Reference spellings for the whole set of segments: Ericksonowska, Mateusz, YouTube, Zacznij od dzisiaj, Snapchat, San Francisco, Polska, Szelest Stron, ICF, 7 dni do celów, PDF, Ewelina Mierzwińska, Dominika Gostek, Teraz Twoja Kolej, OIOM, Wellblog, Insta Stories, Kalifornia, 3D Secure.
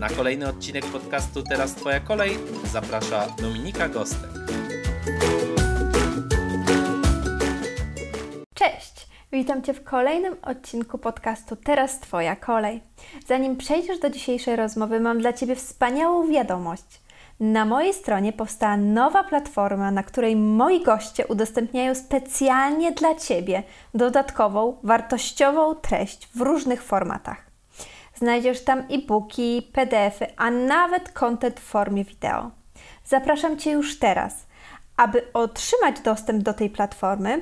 Na kolejny odcinek podcastu Teraz Twoja kolej zaprasza Dominika Gostek. Cześć! Witam Cię w kolejnym odcinku podcastu Teraz Twoja kolej. Zanim przejdziesz do dzisiejszej rozmowy, mam dla Ciebie wspaniałą wiadomość. Na mojej stronie powstała nowa platforma, na której moi goście udostępniają specjalnie dla Ciebie dodatkową, wartościową treść w różnych formatach. Znajdziesz tam e-booki, PDF-y, a nawet content w formie wideo. Zapraszam Cię już teraz. Aby otrzymać dostęp do tej platformy,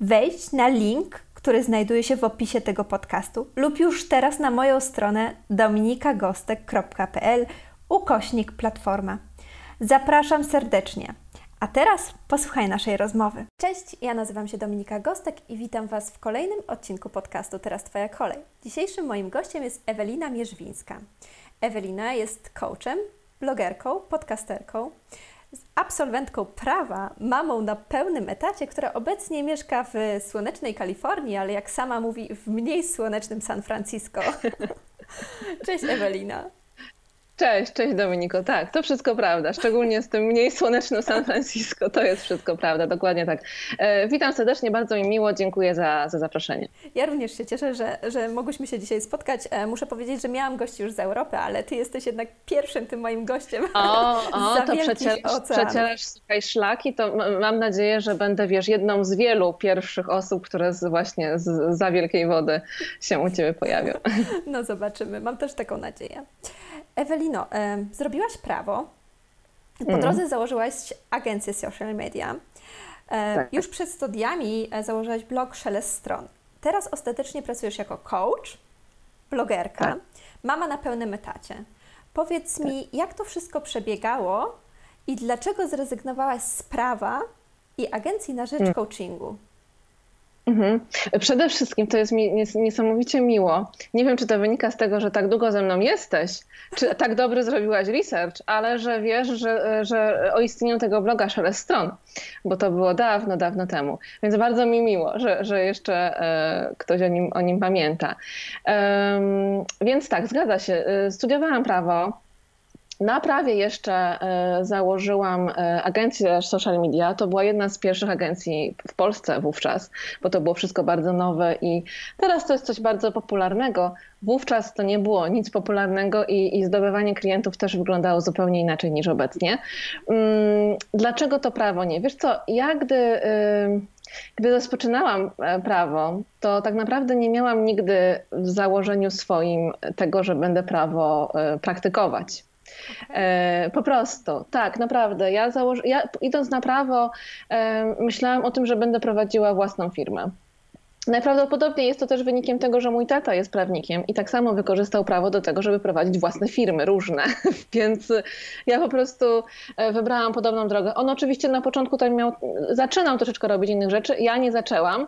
wejdź na link, który znajduje się w opisie tego podcastu lub już teraz na moją stronę dominikagostek.pl/platforma. Zapraszam serdecznie. A teraz posłuchaj naszej rozmowy. Cześć, ja nazywam się Dominika Gostek i witam Was w kolejnym odcinku podcastu Teraz Twoja kolej. Dzisiejszym moim gościem jest Ewelina Mierzwińska. Ewelina jest coachem, blogerką, podcasterką, absolwentką prawa, mamą na pełnym etacie, która obecnie mieszka w słonecznej Kalifornii, ale jak sama mówi, w mniej słonecznym San Francisco. Cześć Ewelina. Cześć Dominiko. Tak, to wszystko prawda. Szczególnie z tym mniej słonecznym San Francisco. To jest wszystko prawda, dokładnie tak. Witam serdecznie, bardzo mi miło. Dziękuję za zaproszenie. Ja również się cieszę, że mogłyśmy się dzisiaj spotkać. Muszę powiedzieć, że miałam gości już z Europy, ale Ty jesteś jednak pierwszym tym moim gościem. To przecierasz, słuchaj, szlaki. To mam nadzieję, że będę, wiesz, jedną z wielu pierwszych osób, które właśnie zza wielkiej wody się u Ciebie pojawią. No zobaczymy. Mam też taką nadzieję. Ewelino, zrobiłaś prawo, po drodze założyłaś agencję social media, tak. Już przed studiami założyłaś blog Szelest Stron. Teraz ostatecznie pracujesz jako coach, blogerka, tak. Mama na pełnym etacie. Powiedz tak. mi, jak to wszystko przebiegało i dlaczego zrezygnowałaś z prawa i agencji na rzecz coachingu? Przede wszystkim to jest mi niesamowicie miło. Nie wiem, czy to wynika z tego, że tak długo ze mną jesteś, czy tak dobry zrobiłaś research, ale że wiesz, że o istnieniu tego bloga Szelest Stron, bo to było dawno temu. Więc bardzo mi miło, że jeszcze ktoś o nim pamięta. Więc tak, zgadza się. Studiowałam prawo. Na prawie jeszcze założyłam agencję social media. To była jedna z pierwszych agencji w Polsce wówczas, bo to było wszystko bardzo nowe i teraz to jest coś bardzo popularnego. Wówczas to nie było nic popularnego i zdobywanie klientów też wyglądało zupełnie inaczej niż obecnie. Dlaczego to prawo nie? Wiesz co, ja gdy rozpoczynałam prawo, to tak naprawdę nie miałam nigdy w założeniu swoim tego, że będę prawo praktykować. Okay. Po prostu, tak naprawdę. Ja idąc na prawo myślałam o tym, że będę prowadziła własną firmę. Najprawdopodobniej jest to też wynikiem tego, że mój tata jest prawnikiem i tak samo wykorzystał prawo do tego, żeby prowadzić własne firmy różne, więc ja po prostu wybrałam podobną drogę. On oczywiście na początku tam zaczynał troszeczkę robić innych rzeczy, ja nie zaczęłam.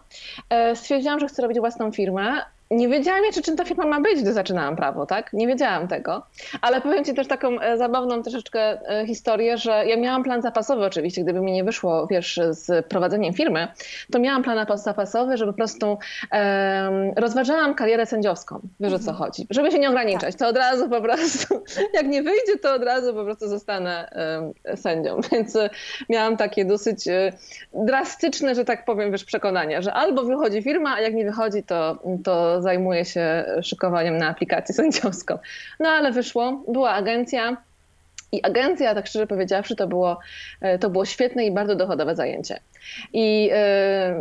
Stwierdziłam, że chcę robić własną firmę. Nie wiedziałam jeszcze, czym ta firma ma być, gdy zaczynałam prawo, tak? Nie wiedziałam tego, ale powiem Ci też taką zabawną troszeczkę historię, że ja miałam plan zapasowy oczywiście, gdyby mi nie wyszło, wiesz, z prowadzeniem firmy, to miałam plan zapasowy, że po prostu rozważałam karierę sędziowską, wiesz o co chodzi, żeby się nie ograniczać, to od razu po prostu, jak nie wyjdzie, to od razu po prostu zostanę sędzią, więc miałam takie dosyć drastyczne, że tak powiem, wiesz, przekonania, że albo wychodzi firma, a jak nie wychodzi, to zajmuję się szykowaniem na aplikację sędziowską. No ale wyszło, była agencja i agencja, tak szczerze powiedziawszy, to było świetne i bardzo dochodowe zajęcie. I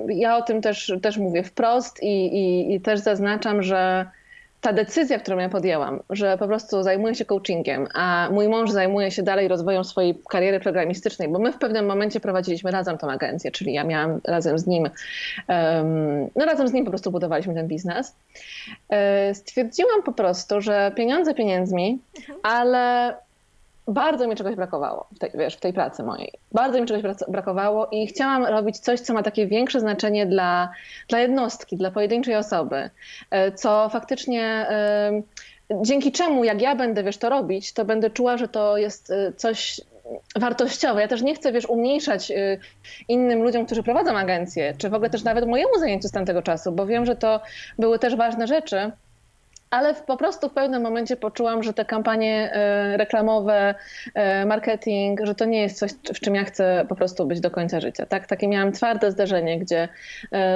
ja o tym też mówię wprost i też zaznaczam, że ta decyzja, którą ja podjęłam, że po prostu zajmuję się coachingiem, a mój mąż zajmuje się dalej rozwojem swojej kariery programistycznej, bo my w pewnym momencie prowadziliśmy razem tą agencję, czyli ja miałam razem z nim po prostu budowaliśmy ten biznes. Stwierdziłam po prostu, że pieniądze pieniędzmi, ale bardzo mi czegoś brakowało w tej pracy mojej. Bardzo mi czegoś brakowało i chciałam robić coś, co ma takie większe znaczenie dla jednostki, dla pojedynczej osoby, co faktycznie... Dzięki czemu, jak ja będę, to robić, to będę czuła, że to jest coś wartościowe. Ja też nie chcę, umniejszać innym ludziom, którzy prowadzą agencję, czy w ogóle też nawet mojemu zajęciu z tamtego czasu, bo wiem, że to były też ważne rzeczy, ale po prostu w pewnym momencie poczułam, że te kampanie reklamowe, marketing, że to nie jest coś, w czym ja chcę po prostu być do końca życia. Tak? Takie miałam twarde zderzenie, gdzie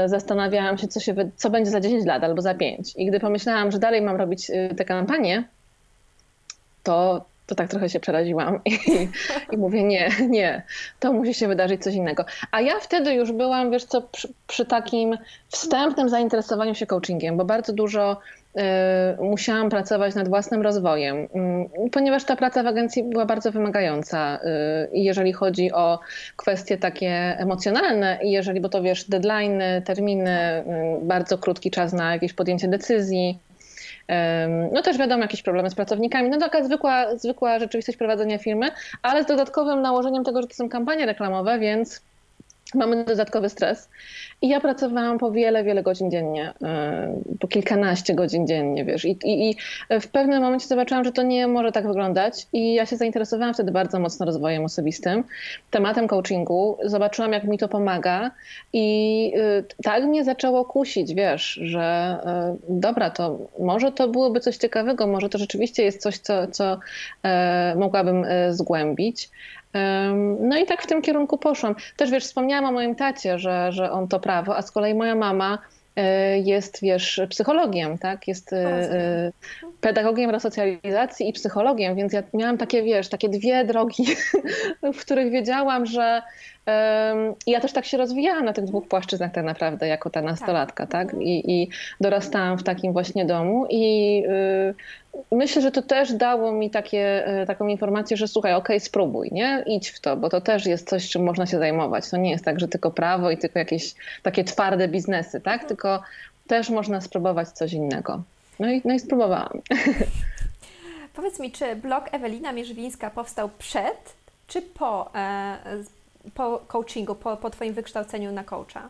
zastanawiałam się, co będzie za 10 lat albo za 5. I gdy pomyślałam, że dalej mam robić te kampanie, to tak trochę się przeraziłam i mówię nie, to musi się wydarzyć coś innego. A ja wtedy już byłam, przy takim wstępnym zainteresowaniu się coachingiem, bo bardzo dużo musiałam pracować nad własnym rozwojem, ponieważ ta praca w agencji była bardzo wymagająca, jeżeli chodzi o kwestie takie emocjonalne, bo to deadline'y, terminy, bardzo krótki czas na jakieś podjęcie decyzji. No też wiadomo, jakieś problemy z pracownikami, taka zwykła rzeczywistość prowadzenia firmy, ale z dodatkowym nałożeniem tego, że to są kampanie reklamowe, więc mamy dodatkowy stres. I ja pracowałam po wiele godzin dziennie, po kilkanaście godzin dziennie, I w pewnym momencie zobaczyłam, że to nie może tak wyglądać i ja się zainteresowałam wtedy bardzo mocno rozwojem osobistym, tematem coachingu. Zobaczyłam, jak mi to pomaga i tak mnie zaczęło kusić, że dobra, to może to byłoby coś ciekawego, może to rzeczywiście jest coś, co mogłabym zgłębić. No i tak w tym kierunku poszłam. Też wspomniałam o moim tacie, że on to prawo, a z kolei moja mama jest, psychologiem, tak? Jest pedagogiem resocjalizacji i psychologiem, więc ja miałam takie, takie dwie drogi, w których wiedziałam, że ja też tak się rozwijałam na tych dwóch płaszczyznach tak naprawdę, jako ta nastolatka, tak? I dorastałam w takim właśnie domu i myślę, że to też dało mi taką informację, że słuchaj, okej, spróbuj, nie? Idź w to, bo to też jest coś, czym można się zajmować. To nie jest tak, że tylko prawo i tylko jakieś takie twarde biznesy, tak? Tylko też można spróbować coś innego. No i spróbowałam. Powiedz mi, czy blog Ewelina Mierzwińska powstał przed czy po coachingu, po Twoim wykształceniu na coacha?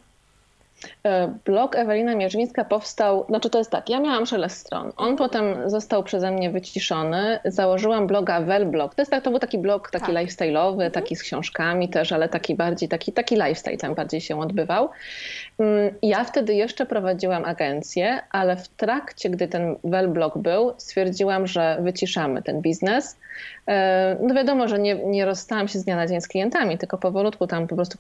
Blog Ewelina Mierzyńska powstał, to jest tak, ja miałam Szelest Stron. On potem został przeze mnie wyciszony. Założyłam bloga Wellblog. To był taki blog, taki lifestyle'owy, taki z książkami też, ale taki bardziej, taki lifestyle tam bardziej się odbywał. Ja wtedy jeszcze prowadziłam agencję, ale w trakcie, gdy ten Wellblog był, stwierdziłam, że wyciszamy ten biznes. No wiadomo, że nie rozstałam się z dnia na dzień z klientami, tylko powolutku tam po prostu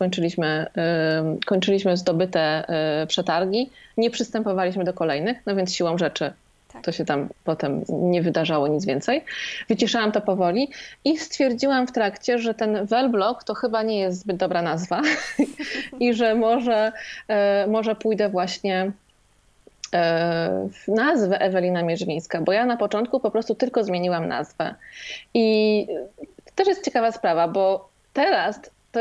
kończyliśmy zdobyte przetargi, nie przystępowaliśmy do kolejnych, no więc siłą rzeczy to się tam potem nie wydarzało nic więcej. Wyciszałam to powoli i stwierdziłam w trakcie, że ten Wellblog to chyba nie jest zbyt dobra nazwa i że może pójdę właśnie w nazwę Ewelina Mierzwińska, bo ja na początku po prostu tylko zmieniłam nazwę. I to też jest ciekawa sprawa, bo teraz to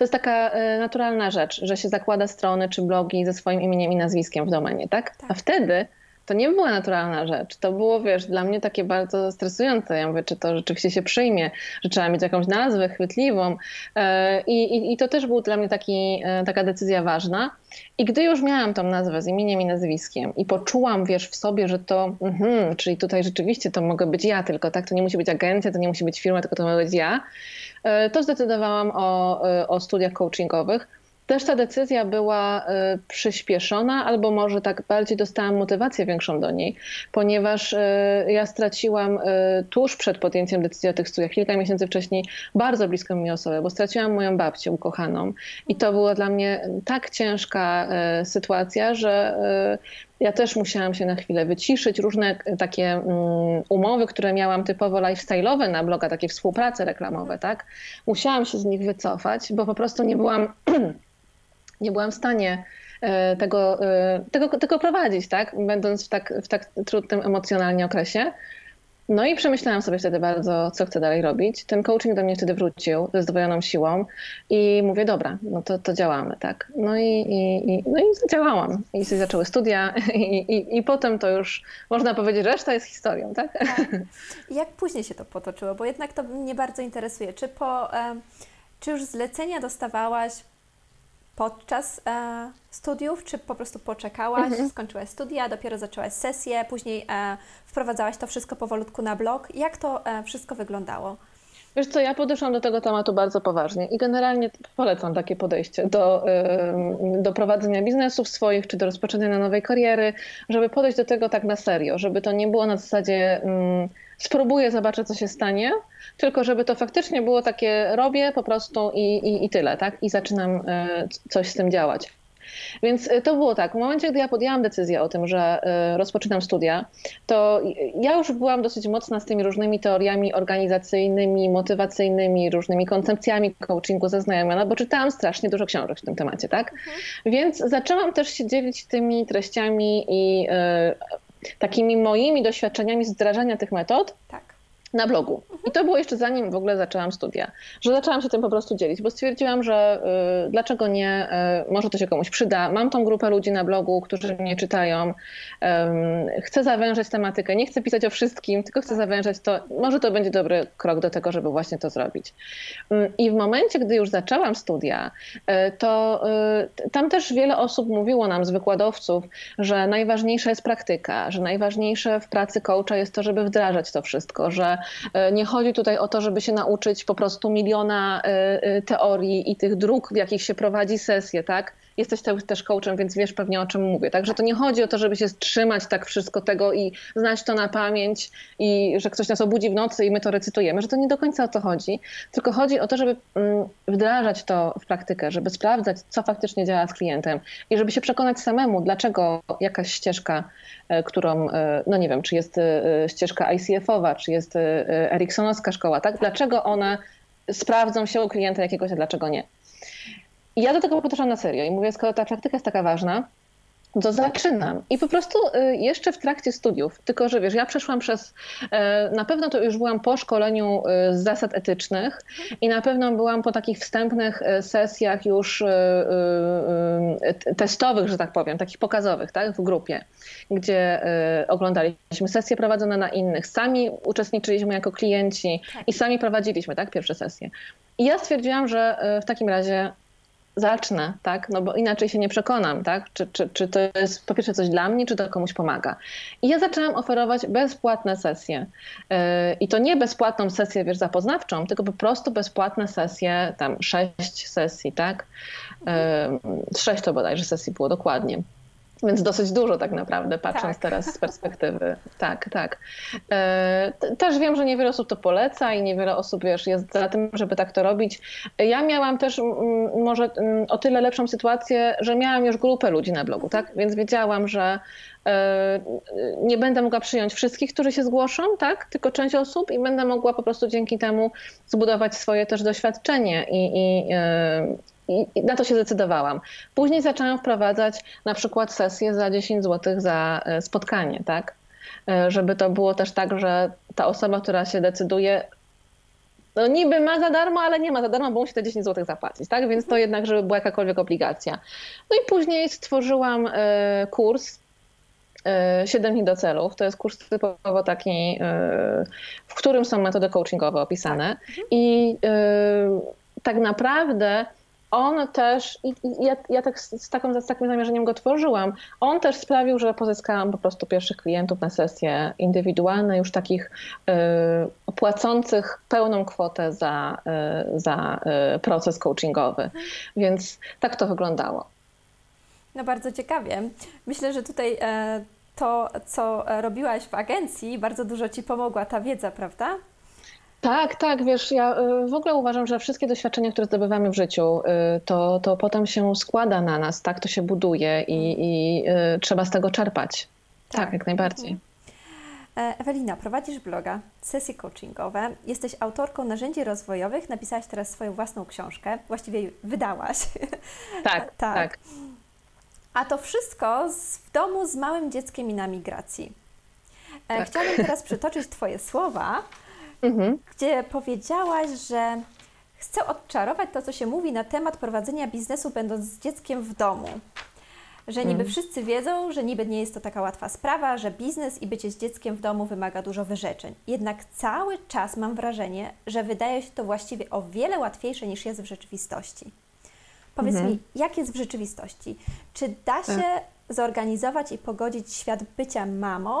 jest taka naturalna rzecz, że się zakłada strony czy blogi ze swoim imieniem i nazwiskiem w domenie, tak? A wtedy to nie była naturalna rzecz. To było, dla mnie takie bardzo stresujące. Ja mówię, czy to rzeczywiście się przyjmie, że trzeba mieć jakąś nazwę chwytliwą. I to też był dla mnie taka decyzja ważna. I gdy już miałam tą nazwę z imieniem i nazwiskiem i poczułam, w sobie, że to, czyli tutaj rzeczywiście to mogę być ja tylko, tak? To nie musi być agencja, to nie musi być firma, tylko to może być ja, to zdecydowałam o studiach coachingowych. Też ta decyzja była przyspieszona, albo może tak bardziej dostałam motywację większą do niej, ponieważ ja straciłam tuż przed podjęciem decyzji o tych studiach, kilka miesięcy wcześniej, bardzo bliską mi osobę, bo straciłam moją babcię ukochaną i to była dla mnie tak ciężka sytuacja, że ja też musiałam się na chwilę wyciszyć. Różne takie umowy, które miałam typowo lifestyle'owe na bloga, takie współprace reklamowe, tak? Musiałam się z nich wycofać, bo po prostu nie byłam w stanie tego prowadzić, tak? Będąc w tak trudnym emocjonalnie okresie. No i przemyślałam sobie wtedy bardzo, co chcę dalej robić. Ten coaching do mnie wtedy wrócił ze zdwojoną siłą i mówię, dobra, no to działamy, tak. No i działałam. I sobie zaczęły studia i potem to już, można powiedzieć, reszta jest historią, tak? Tak. Jak później się to potoczyło? Bo jednak to mnie bardzo interesuje. Czy już zlecenia dostawałaś podczas studiów, czy po prostu poczekałaś, skończyłaś studia, dopiero zaczęłaś sesję, później wprowadzałaś to wszystko powolutku na blog. Jak to wszystko wyglądało? Wiesz co, ja podeszłam do tego tematu bardzo poważnie i generalnie polecam takie podejście do prowadzenia biznesów swoich, czy do rozpoczynania nowej kariery, żeby podejść do tego tak na serio, żeby to nie było na zasadzie spróbuję, zobaczę, co się stanie, tylko żeby to faktycznie było takie robię po prostu i tyle, tak? I zaczynam coś z tym działać. Więc to było tak, w momencie, gdy ja podjęłam decyzję o tym, że rozpoczynam studia, to ja już byłam dosyć mocna z tymi różnymi teoriami organizacyjnymi, motywacyjnymi, różnymi koncepcjami coachingu zaznajomiona, bo czytałam strasznie dużo książek w tym temacie, tak? Więc zaczęłam też się dzielić tymi treściami i takimi moimi doświadczeniami z wdrażania tych metod. Tak. Na blogu. I to było jeszcze zanim w ogóle zaczęłam studia, że zaczęłam się tym po prostu dzielić, bo stwierdziłam, że dlaczego nie, może to się komuś przyda. Mam tą grupę ludzi na blogu, którzy mnie czytają. Chcę zawężać tematykę, nie chcę pisać o wszystkim, tylko chcę zawężać to. Może to będzie dobry krok do tego, żeby właśnie to zrobić. I w momencie, gdy już zaczęłam studia, to tam też wiele osób mówiło nam z wykładowców, że najważniejsza jest praktyka, że najważniejsze w pracy coacha jest to, żeby wdrażać to wszystko, że nie chodzi tutaj o to, żeby się nauczyć po prostu miliona teorii i tych dróg, w jakich się prowadzi sesje, tak? Jesteś też coachem, więc wiesz pewnie, o czym mówię. Także to nie chodzi o to, żeby się trzymać tak wszystko tego i znać to na pamięć i że ktoś nas obudzi w nocy i my to recytujemy, że to nie do końca o to chodzi, tylko chodzi o to, żeby wdrażać to w praktykę, żeby sprawdzać, co faktycznie działa z klientem i żeby się przekonać samemu, dlaczego jakaś ścieżka, którą, no nie wiem, czy jest ścieżka ICF-owa, czy jest Ericksonowska szkoła, tak? Dlaczego one sprawdzą się u klienta jakiegoś, a dlaczego nie? I ja do tego podeszłam na serio i mówię, skoro ta praktyka jest taka ważna, to zaczynam. I po prostu jeszcze w trakcie studiów, tylko że wiesz, ja przeszłam przez, na pewno to już byłam po szkoleniu z zasad etycznych i na pewno byłam po takich wstępnych sesjach już testowych, że tak powiem, takich pokazowych, tak, w grupie, gdzie oglądaliśmy sesje prowadzone na innych, sami uczestniczyliśmy jako klienci i sami prowadziliśmy, tak, pierwsze sesje. I ja stwierdziłam, że w takim razie zacznę, tak? No bo inaczej się nie przekonam, tak? Czy to jest po pierwsze coś dla mnie, czy to komuś pomaga. I ja zaczęłam oferować bezpłatne sesje. I to nie bezpłatną sesję, wiesz, zapoznawczą, tylko po prostu bezpłatne sesje, tam 6 sesji, tak? 6 to bodajże sesji było dokładnie. Więc dosyć dużo tak naprawdę, patrząc teraz z perspektywy. Tak. Też wiem, że niewiele osób to poleca i niewiele osób, wiesz, jest za tym, żeby tak to robić. Ja miałam też może o tyle lepszą sytuację, że miałam już grupę ludzi na blogu, tak? Więc wiedziałam, że nie będę mogła przyjąć wszystkich, którzy się zgłoszą, tak? Tylko część osób i będę mogła po prostu dzięki temu zbudować swoje też doświadczenie I na to się zdecydowałam. Później zaczęłam wprowadzać na przykład sesję za 10 zł za spotkanie, tak? Żeby to było też tak, że ta osoba, która się decyduje, no niby ma za darmo, ale nie ma za darmo, bo musi te 10 zł zapłacić, tak? Więc to jednak, żeby była jakakolwiek obligacja. No i później stworzyłam kurs 7 dni do celów. To jest kurs typowo taki, w którym są metody coachingowe opisane. I tak naprawdę on też, i ja tak z takim zamierzeniem go tworzyłam, on też sprawił, że pozyskałam po prostu pierwszych klientów na sesje indywidualne, już takich płacących pełną kwotę za proces coachingowy. Więc tak to wyglądało. No bardzo ciekawie. Myślę, że tutaj to, co robiłaś w agencji, bardzo dużo Ci pomogła ta wiedza, prawda? Tak, wiesz, ja w ogóle uważam, że wszystkie doświadczenia, które zdobywamy w życiu, to potem się składa na nas, tak, to się buduje i trzeba z tego czerpać. Tak, jak najbardziej. Ewelina, prowadzisz bloga, sesje coachingowe, jesteś autorką narzędzi rozwojowych, napisałaś teraz swoją własną książkę, właściwie wydałaś. Tak. A to wszystko w domu z małym dzieckiem i na migracji. Tak. Chciałabym teraz przytoczyć Twoje słowa, gdzie powiedziałaś, że chcę odczarować to, co się mówi na temat prowadzenia biznesu, będąc z dzieckiem w domu. Że niby wszyscy wiedzą, że niby nie jest to taka łatwa sprawa, że biznes i bycie z dzieckiem w domu wymaga dużo wyrzeczeń. Jednak cały czas mam wrażenie, że wydaje się to właściwie o wiele łatwiejsze niż jest w rzeczywistości. Powiedz mi, jak jest w rzeczywistości? Czy da się zorganizować i pogodzić świat bycia mamą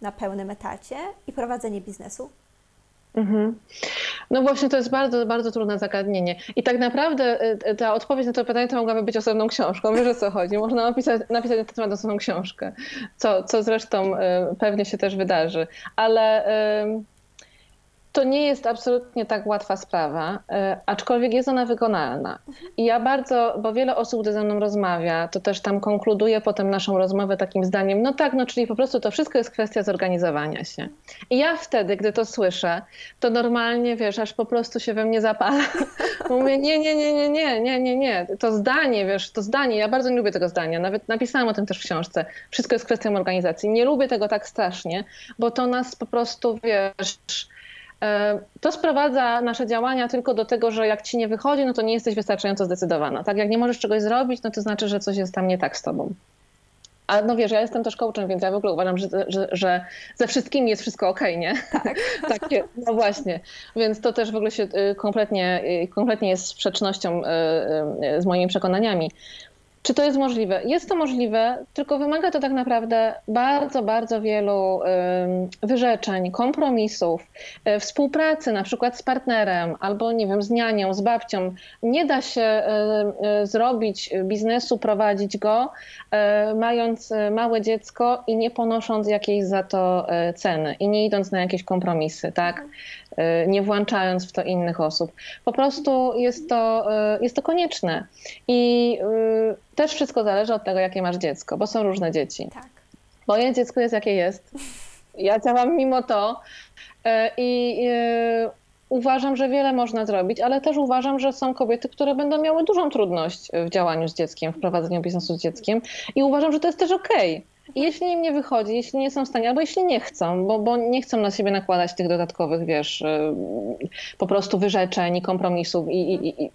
na pełnym etacie i prowadzenie biznesu? No właśnie, to jest bardzo, bardzo trudne zagadnienie. I tak naprawdę ta odpowiedź na to pytanie to mogłaby być osobną książką. Wiesz, o co chodzi? Można napisać na ten temat osobną książkę, co zresztą pewnie się też wydarzy. Ale to nie jest absolutnie tak łatwa sprawa, aczkolwiek jest ona wykonalna. I ja bo wiele osób, gdy ze mną rozmawia, to też tam konkluduje potem naszą rozmowę takim zdaniem, no tak, no czyli po prostu to wszystko jest kwestia zorganizowania się. I ja wtedy, gdy to słyszę, to normalnie, wiesz, aż po prostu się we mnie zapala. Mówię, nie, to zdanie, wiesz, to zdanie, ja bardzo nie lubię tego zdania, nawet napisałam o tym też w książce, wszystko jest kwestią organizacji. Nie lubię tego tak strasznie, bo to nas po prostu, wiesz... To sprowadza nasze działania tylko do tego, że jak ci nie wychodzi, no to nie jesteś wystarczająco zdecydowana. Tak, jak nie możesz czegoś zrobić, no to znaczy, że coś jest tam nie tak z tobą. A no wiesz, ja jestem też coachem, więc ja w ogóle uważam, że ze wszystkimi jest wszystko okej, nie? Tak. Takie, no właśnie. Więc to też w ogóle się kompletnie jest sprzecznością z moimi przekonaniami. Czy to jest możliwe? Jest to możliwe, tylko wymaga to tak naprawdę bardzo, bardzo wielu wyrzeczeń, kompromisów, współpracy na przykład z partnerem albo nie wiem, z nianią, z babcią. Nie da się zrobić biznesu, prowadzić go mając małe dziecko i nie ponosząc jakiejś za to ceny i nie idąc na jakieś kompromisy, tak? Nie włączając w to innych osób. Po prostu jest to konieczne. I też wszystko zależy od tego, jakie masz dziecko, bo są różne dzieci. Tak. Moje dziecko jest, jakie jest. Ja działam mimo to i uważam, że wiele można zrobić, ale też uważam, że są kobiety, które będą miały dużą trudność w działaniu z dzieckiem, w prowadzeniu biznesu z dzieckiem i uważam, że to jest też okej. I jeśli im nie wychodzi, jeśli nie są w stanie, albo jeśli nie chcą, bo nie chcą na siebie nakładać tych dodatkowych, wiesz, po prostu wyrzeczeń i kompromisów i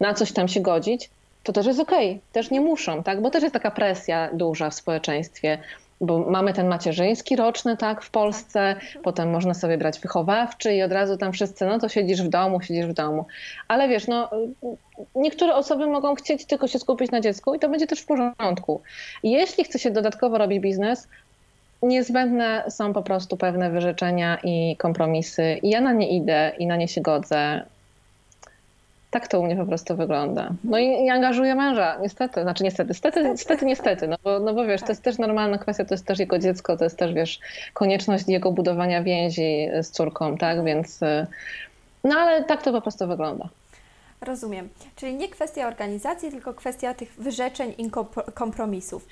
na coś tam się godzić, to też jest okej. Też nie muszą, tak? Bo też jest taka presja duża w społeczeństwie, bo mamy ten macierzyński roczny, tak, w Polsce, potem można sobie brać wychowawczy i od razu tam wszyscy, no to siedzisz w domu. Ale wiesz, no niektóre osoby mogą chcieć tylko się skupić na dziecku i to będzie też w porządku. Jeśli chce się dodatkowo robić biznes, niezbędne są po prostu pewne wyrzeczenia i kompromisy i ja na nie idę i na nie się godzę. Tak to u mnie po prostu wygląda. No i angażuję męża, niestety. Znaczy niestety, no bo wiesz, to jest też normalna kwestia, to jest też jego dziecko, to jest też, wiesz, konieczność jego budowania więzi z córką, tak? Więc, no ale tak to po prostu wygląda. Rozumiem. Czyli nie kwestia organizacji, tylko kwestia tych wyrzeczeń i kompromisów.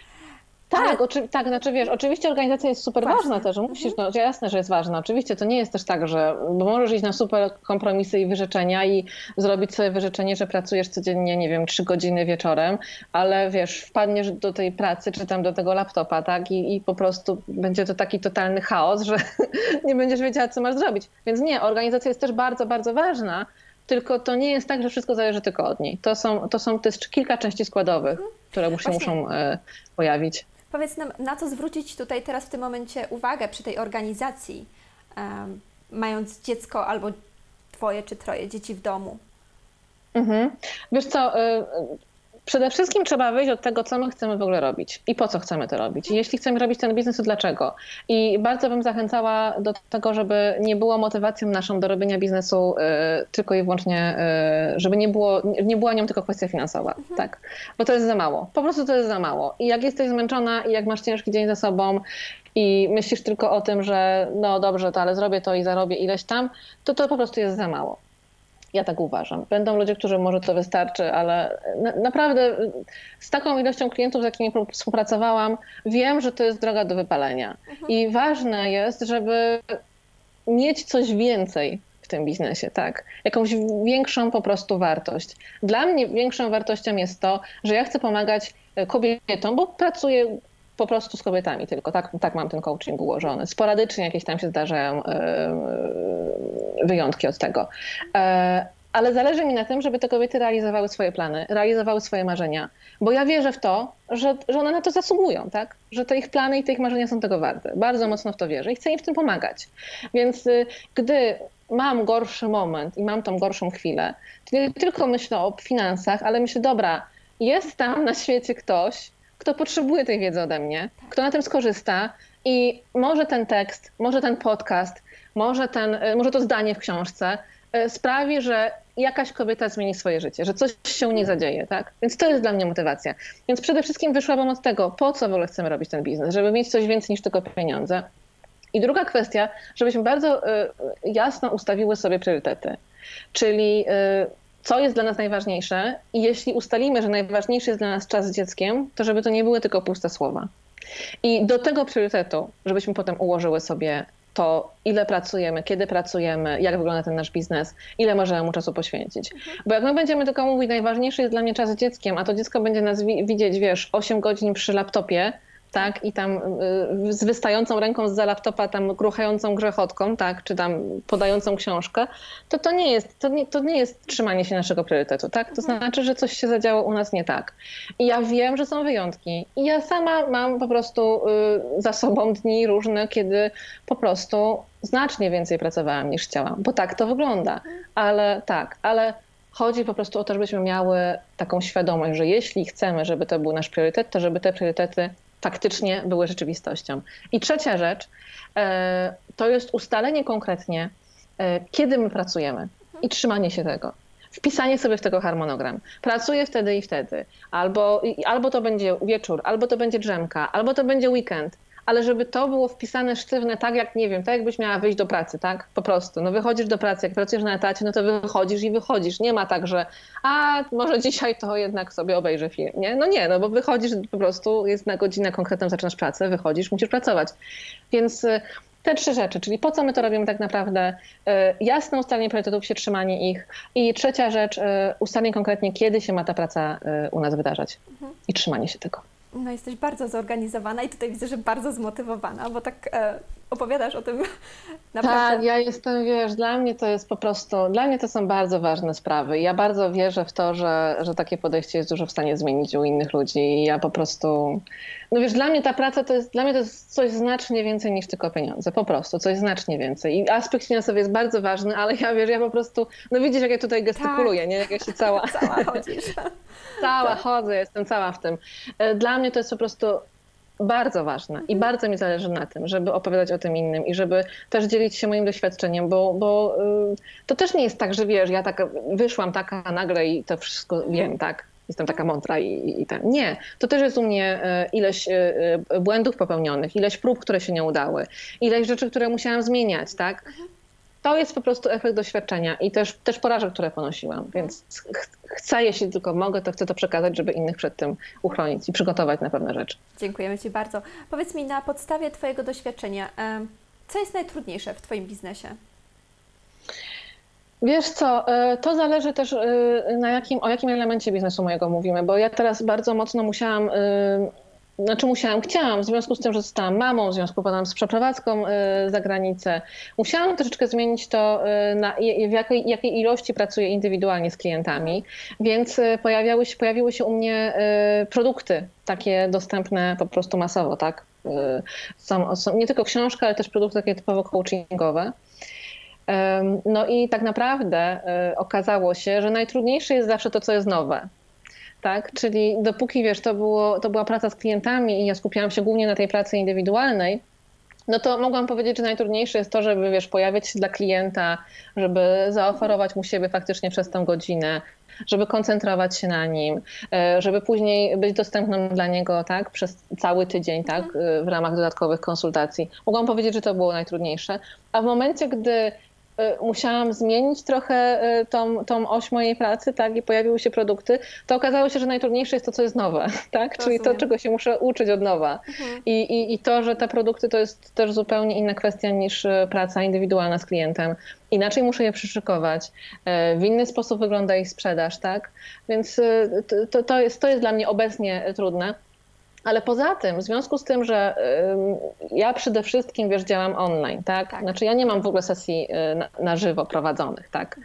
Tak, tak, znaczy wiesz, oczywiście organizacja jest super ważna też, musisz, no jasne, że jest ważna, oczywiście to nie jest też tak, że bo możesz iść na super kompromisy i wyrzeczenia i zrobić sobie wyrzeczenie, że pracujesz codziennie, nie wiem, 3 godziny wieczorem, ale wiesz, wpadniesz do tej pracy czy tam do tego laptopa, tak, i po prostu będzie to taki totalny chaos, że nie będziesz wiedziała, co masz zrobić, więc nie, organizacja jest też bardzo, bardzo ważna. Tylko to nie jest tak, że wszystko zależy tylko od niej. To jest kilka części składowych, które muszą pojawić. Powiedz nam, na co zwrócić tutaj teraz w tym momencie uwagę przy tej organizacji, mając dziecko albo 2 czy 3 dzieci w domu? Wiesz co, przede wszystkim trzeba wyjść od tego, co my chcemy w ogóle robić i po co chcemy to robić. Jeśli chcemy robić ten biznes, to dlaczego? I bardzo bym zachęcała do tego, żeby nie było motywacją naszą do robienia biznesu tylko i wyłącznie, żeby nie była nią tylko kwestia finansowa. Tak? Bo to jest za mało. Po prostu to jest za mało. I jak jesteś zmęczona i jak masz ciężki dzień za sobą i myślisz tylko o tym, że no dobrze, to ale zrobię to i zarobię ileś tam, to po prostu jest za mało. Ja tak uważam. Będą ludzie, którzy może to wystarczy, ale naprawdę z taką ilością klientów, z jakimi współpracowałam, wiem, że to jest droga do wypalenia. I ważne jest, żeby mieć coś więcej w tym biznesie, tak? Jakąś większą po prostu wartość. Dla mnie większą wartością jest to, że ja chcę pomagać kobietom, bo pracuję po prostu z kobietami tylko. Tak mam ten coaching ułożony. Sporadycznie jakieś tam się zdarzają wyjątki od tego. Ale zależy mi na tym, żeby te kobiety realizowały swoje plany, realizowały swoje marzenia. Bo ja wierzę w to, że one na to zasługują, tak? Że te ich plany i te ich marzenia są tego warte. Bardzo mocno w to wierzę i chcę im w tym pomagać. Więc gdy mam gorszy moment i mam tą gorszą chwilę, to nie tylko myślę o finansach, ale myślę, dobra, jest tam na świecie ktoś, kto potrzebuje tej wiedzy ode mnie, kto na tym skorzysta i może ten tekst, może ten podcast, może to zdanie w książce sprawi, że jakaś kobieta zmieni swoje życie, że coś się nie zadzieje, tak? Więc to jest dla mnie motywacja. Więc przede wszystkim wyszłabym od tego, po co w ogóle chcemy robić ten biznes, żeby mieć coś więcej niż tylko pieniądze. I druga kwestia, żebyśmy bardzo jasno ustawiły sobie priorytety, czyli co jest dla nas najważniejsze i jeśli ustalimy, że najważniejszy jest dla nas czas z dzieckiem, to żeby to nie były tylko puste słowa. I do tego priorytetu, żebyśmy potem ułożyły sobie to, ile pracujemy, kiedy pracujemy, jak wygląda ten nasz biznes, ile możemy mu czasu poświęcić. Bo jak my będziemy tylko mówić, najważniejszy jest dla mnie czas z dzieckiem, a to dziecko będzie nas widzieć, 8 godzin przy laptopie, tak, i tam z wystającą ręką za laptopa, tam gruchającą grzechotką, tak, czy tam podającą książkę, to nie jest trzymanie się naszego priorytetu, tak? To znaczy, że coś się zadziało u nas nie tak. I ja wiem, że są wyjątki. I ja sama mam po prostu za sobą dni różne, kiedy po prostu znacznie więcej pracowałam niż chciałam, bo tak to wygląda. Ale chodzi po prostu o to, żebyśmy miały taką świadomość, że jeśli chcemy, żeby to był nasz priorytet, to żeby te priorytety faktycznie były rzeczywistością. I trzecia rzecz to jest ustalenie konkretnie, kiedy my pracujemy i trzymanie się tego. Wpisanie sobie w tego harmonogram. Pracuję wtedy i wtedy. Albo to będzie wieczór, albo to będzie drzemka, albo to będzie weekend. Ale żeby to było wpisane sztywne, tak jak, nie wiem, tak jakbyś miała wyjść do pracy, tak? Po prostu. No wychodzisz do pracy, jak pracujesz na etacie, no to wychodzisz i wychodzisz. Nie ma tak, że może dzisiaj to jednak sobie obejrzę film, nie? No nie, no bo wychodzisz po prostu, jest na godzinę konkretną, zaczynasz pracę, wychodzisz, musisz pracować. Więc te trzy rzeczy, czyli po co my to robimy tak naprawdę, jasne ustalenie priorytetów, się trzymanie ich i trzecia rzecz, ustalenie konkretnie, kiedy się ma ta praca u nas wydarzać i trzymanie się tego. No jesteś bardzo zorganizowana i tutaj widzę, że bardzo zmotywowana, bo tak opowiadasz o tym naprawdę. Tak, ja jestem, dla mnie to jest po prostu, dla mnie to są bardzo ważne sprawy. Ja bardzo wierzę w to, że takie podejście jest dużo w stanie zmienić u innych ludzi i ja po prostu, dla mnie ta praca to jest coś znacznie więcej niż tylko pieniądze, po prostu, coś znacznie więcej. I aspekt finansowy jest bardzo ważny, ale ja wiesz, ja po prostu, widzisz jak ja tutaj gestykuluję, tak. Nie? Jak ja się cała... Cała chodzisz. Cała chodzę, jestem cała w tym. Dla mnie to jest po prostu bardzo ważne i bardzo mi zależy na tym, żeby opowiadać o tym innym i żeby też dzielić się moim doświadczeniem, bo to też nie jest tak, że ja tak wyszłam taka nagle i to wszystko wiem, tak? Jestem taka mądra i tak. Nie, to też jest u mnie ileś błędów popełnionych, ileś prób, które się nie udały, ileś rzeczy, które musiałam zmieniać, tak? To jest po prostu efekt doświadczenia i też porażek, które ponosiłam, więc chcę, jeśli tylko mogę, to chcę to przekazać, żeby innych przed tym uchronić i przygotować na pewne rzeczy. Dziękujemy Ci bardzo. Powiedz mi, na podstawie Twojego doświadczenia, co jest najtrudniejsze w Twoim biznesie? Wiesz co, to zależy też o jakim elemencie biznesu mojego mówimy, bo ja teraz bardzo mocno chciałam, w związku z tym, że zostałam mamą, w związku z przeprowadzką za granicę, musiałam troszeczkę zmienić to, w jakiej ilości pracuję indywidualnie z klientami, więc pojawiły się u mnie produkty takie dostępne po prostu masowo, tak? Są nie tylko książka, ale też produkty takie typowo coachingowe. No i tak naprawdę okazało się, że najtrudniejsze jest zawsze to, co jest nowe. Tak? Czyli dopóki to była praca z klientami i ja skupiałam się głównie na tej pracy indywidualnej, no to mogłam powiedzieć, że najtrudniejsze jest to, żeby pojawiać się dla klienta, żeby zaoferować mu siebie faktycznie przez tą godzinę, żeby koncentrować się na nim, żeby później być dostępną dla niego, tak, przez cały tydzień, tak, w ramach dodatkowych konsultacji. Mogłam powiedzieć, że to było najtrudniejsze, a w momencie, gdy musiałam zmienić trochę tą oś mojej pracy, tak, i pojawiły się produkty, to okazało się, że najtrudniejsze jest to, co jest nowe, tak? Czyli to, czego się muszę uczyć od nowa. I to, że te produkty to jest też zupełnie inna kwestia niż praca indywidualna z klientem. Inaczej muszę je przyszykować, w inny sposób wygląda ich sprzedaż, tak? Więc to jest dla mnie obecnie trudne. Ale poza tym, w związku z tym, że ja przede wszystkim, wiesz, działam online, tak? Tak. Znaczy ja nie mam w ogóle sesji na żywo prowadzonych, tak?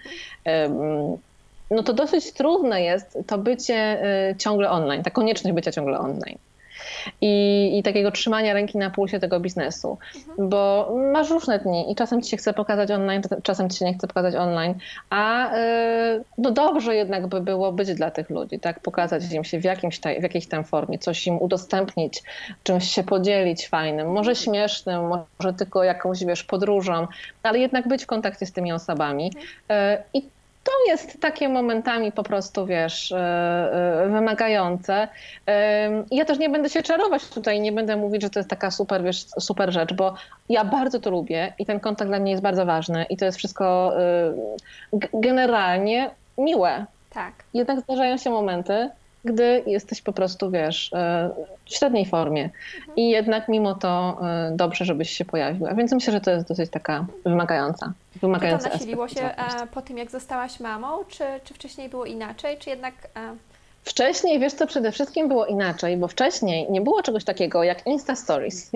No to dosyć trudne jest to bycie ciągle online, ta konieczność bycia ciągle online. I takiego trzymania ręki na pulsie tego biznesu, bo masz różne dni i czasem ci się chce pokazać online, czasem ci się nie chce pokazać online, a no dobrze jednak by było być dla tych ludzi, tak, pokazać im się w jakiejś tam formie, coś im udostępnić, czymś się podzielić fajnym, może śmiesznym, może tylko jakąś, wiesz, podróżą, ale jednak być w kontakcie z tymi osobami. I to jest takie momentami po prostu, wiesz, wymagające. Ja też nie będę się czarować tutaj, nie będę mówić, że to jest taka super, wiesz, super rzecz, bo ja bardzo to lubię i ten kontakt dla mnie jest bardzo ważny i to jest wszystko generalnie miłe. Tak. Jednak zdarzają się momenty, gdy jesteś po prostu, wiesz, w średniej formie. I jednak mimo to dobrze, żebyś się pojawiła. Więc myślę, że to jest dosyć taka wymagająca. To nasiliło się po tym, jak zostałaś mamą? Czy wcześniej było inaczej? Czy jednak... Wcześniej, wiesz co, przede wszystkim było inaczej, bo wcześniej nie było czegoś takiego jak Insta Stories.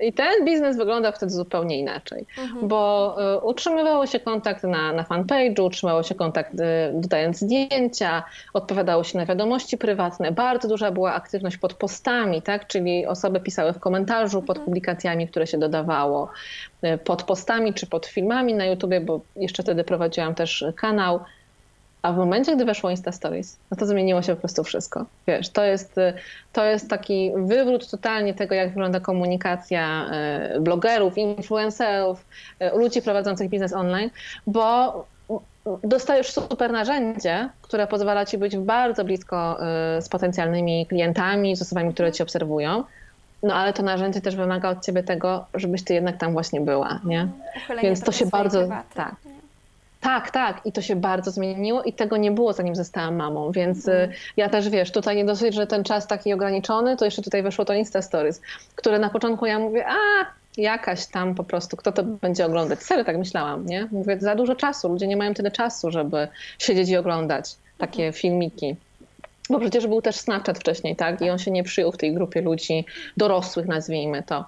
I ten biznes wyglądał wtedy zupełnie inaczej, bo utrzymywało się kontakt na fanpage'u, utrzymywało się kontakt dodając zdjęcia, odpowiadało się na wiadomości prywatne, bardzo duża była aktywność pod postami, tak? Czyli osoby pisały w komentarzu pod publikacjami, które się dodawało, pod postami czy pod filmami na YouTubie, bo jeszcze wtedy prowadziłam też kanał. A w momencie, gdy weszło Insta Stories, no to zmieniło się po prostu wszystko. Wiesz, to jest taki wywrót totalnie tego, jak wygląda komunikacja blogerów, influencerów, ludzi prowadzących biznes online, bo dostajesz super narzędzie, które pozwala ci być bardzo blisko z potencjalnymi klientami, z osobami, które ci obserwują. No ale to narzędzie też wymaga od ciebie tego, żebyś ty jednak tam właśnie była, nie? Więc to się bardzo... Tak. Tak. I to się bardzo zmieniło i tego nie było, zanim zostałam mamą, więc ja też, wiesz, tutaj nie dosyć, że ten czas taki ograniczony, to jeszcze tutaj weszło to Insta Stories, które na początku ja mówię, jakaś tam po prostu, kto to będzie oglądać? Serio tak myślałam, nie? Mówię, za dużo czasu, ludzie nie mają tyle czasu, żeby siedzieć i oglądać takie filmiki. Bo przecież był też Snapchat wcześniej, tak? I on się nie przyjął w tej grupie ludzi dorosłych, nazwijmy to,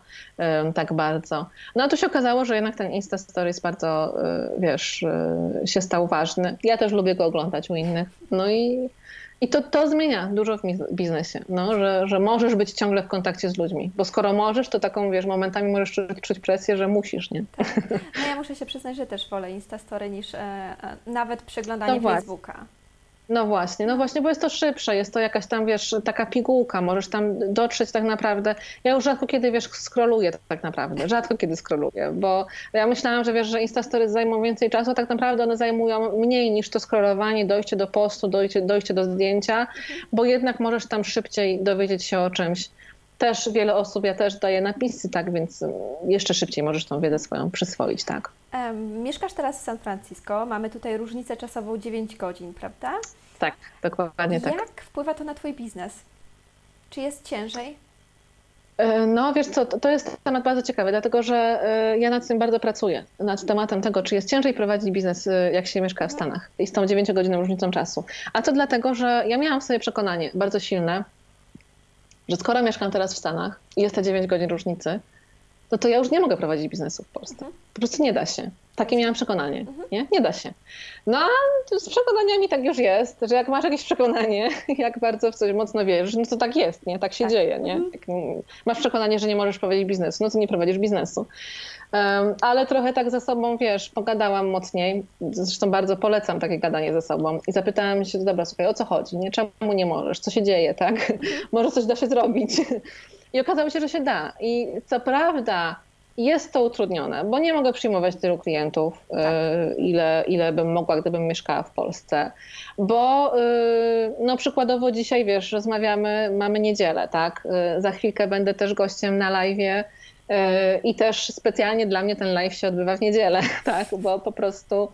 tak bardzo. No a to się okazało, że jednak ten Insta Stories bardzo, wiesz, się stał ważny. Ja też lubię go oglądać u innych. No i to zmienia dużo w biznesie, no, że możesz być ciągle w kontakcie z ludźmi. Bo skoro możesz, to taką, wiesz, momentami możesz czuć presję, że musisz, nie? Tak. No ja muszę się przyznać, że też wolę Insta Story niż nawet przeglądanie Facebooka. No właśnie, bo jest to szybsze, jest to jakaś tam, wiesz, taka pigułka, możesz tam dotrzeć tak naprawdę. Ja już rzadko kiedy, wiesz, scrolluję tak naprawdę, bo ja myślałam, że wiesz, że Instastory zajmą więcej czasu, a tak naprawdę one zajmują mniej niż to scrollowanie, dojście do postu, dojście do zdjęcia, bo jednak możesz tam szybciej dowiedzieć się o czymś. Też wiele osób, ja też daję napisy, tak, więc jeszcze szybciej możesz tą wiedzę swoją przyswoić, tak. Mieszkasz teraz w San Francisco, mamy tutaj różnicę czasową 9 godzin, prawda? Tak, dokładnie tak. Jak wpływa to na Twój biznes? Czy jest ciężej? No wiesz co, to jest temat bardzo ciekawy, dlatego że ja nad tym bardzo pracuję, nad tematem tego, czy jest ciężej prowadzić biznes, jak się mieszka w Stanach i z tą 9-godzinną różnicą czasu. A to dlatego, że ja miałam w sobie przekonanie bardzo silne, że skoro mieszkam teraz w Stanach i jest te 9 godzin różnicy, no to ja już nie mogę prowadzić biznesu w Polsce. Po prostu nie da się. Takie miałam przekonanie. Nie da się. No a z przekonaniami tak już jest, że jak masz jakieś przekonanie, jak bardzo w coś mocno wierzysz, no to tak jest, nie? Tak się dzieje, nie? Jak masz przekonanie, że nie możesz prowadzić biznesu, no to nie prowadzisz biznesu. Ale trochę tak ze sobą, wiesz, pogadałam mocniej, zresztą bardzo polecam takie gadanie ze sobą i zapytałam się, dobra, słuchaj, o co chodzi, nie? Czemu nie możesz, co się dzieje, tak? Może coś da się zrobić. I okazało się, że się da. I co prawda jest to utrudnione, bo nie mogę przyjmować tylu klientów, ile bym mogła, gdybym mieszkała w Polsce. Bo no przykładowo dzisiaj, wiesz, rozmawiamy, mamy niedzielę, tak? Za chwilkę będę też gościem na live'ie i też specjalnie dla mnie ten live się odbywa w niedzielę, tak? Bo po prostu...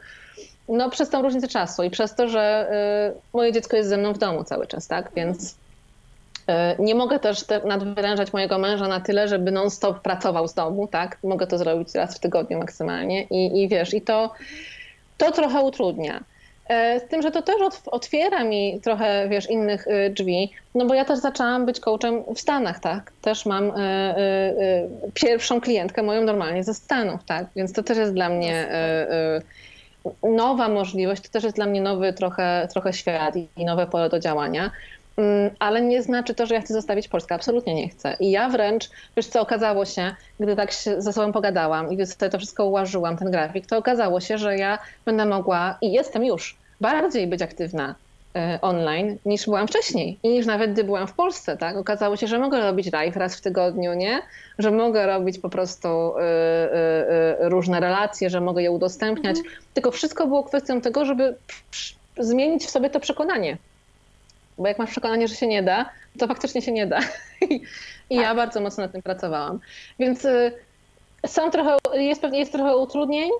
No przez tą różnicę czasu i przez to, że moje dziecko jest ze mną w domu cały czas, tak? Więc... Nie mogę też nadwyrężać mojego męża na tyle, żeby non-stop pracował z domu, tak? Mogę to zrobić raz w tygodniu maksymalnie i wiesz, i to trochę utrudnia. Z tym, że to też otwiera mi trochę, wiesz, innych drzwi, no bo ja też zaczęłam być coachem w Stanach, tak? Też mam pierwszą klientkę moją normalnie ze Stanów, tak? Więc to też jest dla mnie nowa możliwość, to też jest dla mnie nowy trochę świat i nowe pole do działania. Ale nie znaczy to, że ja chcę zostawić Polskę. Absolutnie nie chcę. I ja wręcz, wiesz co, okazało się, gdy tak się ze sobą pogadałam i gdy sobie to wszystko ułożyłam, ten grafik, to okazało się, że ja będę mogła i jestem już bardziej być aktywna online niż byłam wcześniej i niż nawet gdy byłam w Polsce, tak? Okazało się, że mogę robić live raz w tygodniu, nie? Że mogę robić po prostu różne relacje, że mogę je udostępniać. Tylko wszystko było kwestią tego, żeby zmienić w sobie to przekonanie. Bo jak masz przekonanie, że się nie da, to faktycznie się nie da. I ja bardzo mocno nad tym pracowałam. Więc są trochę, jest trochę utrudnień,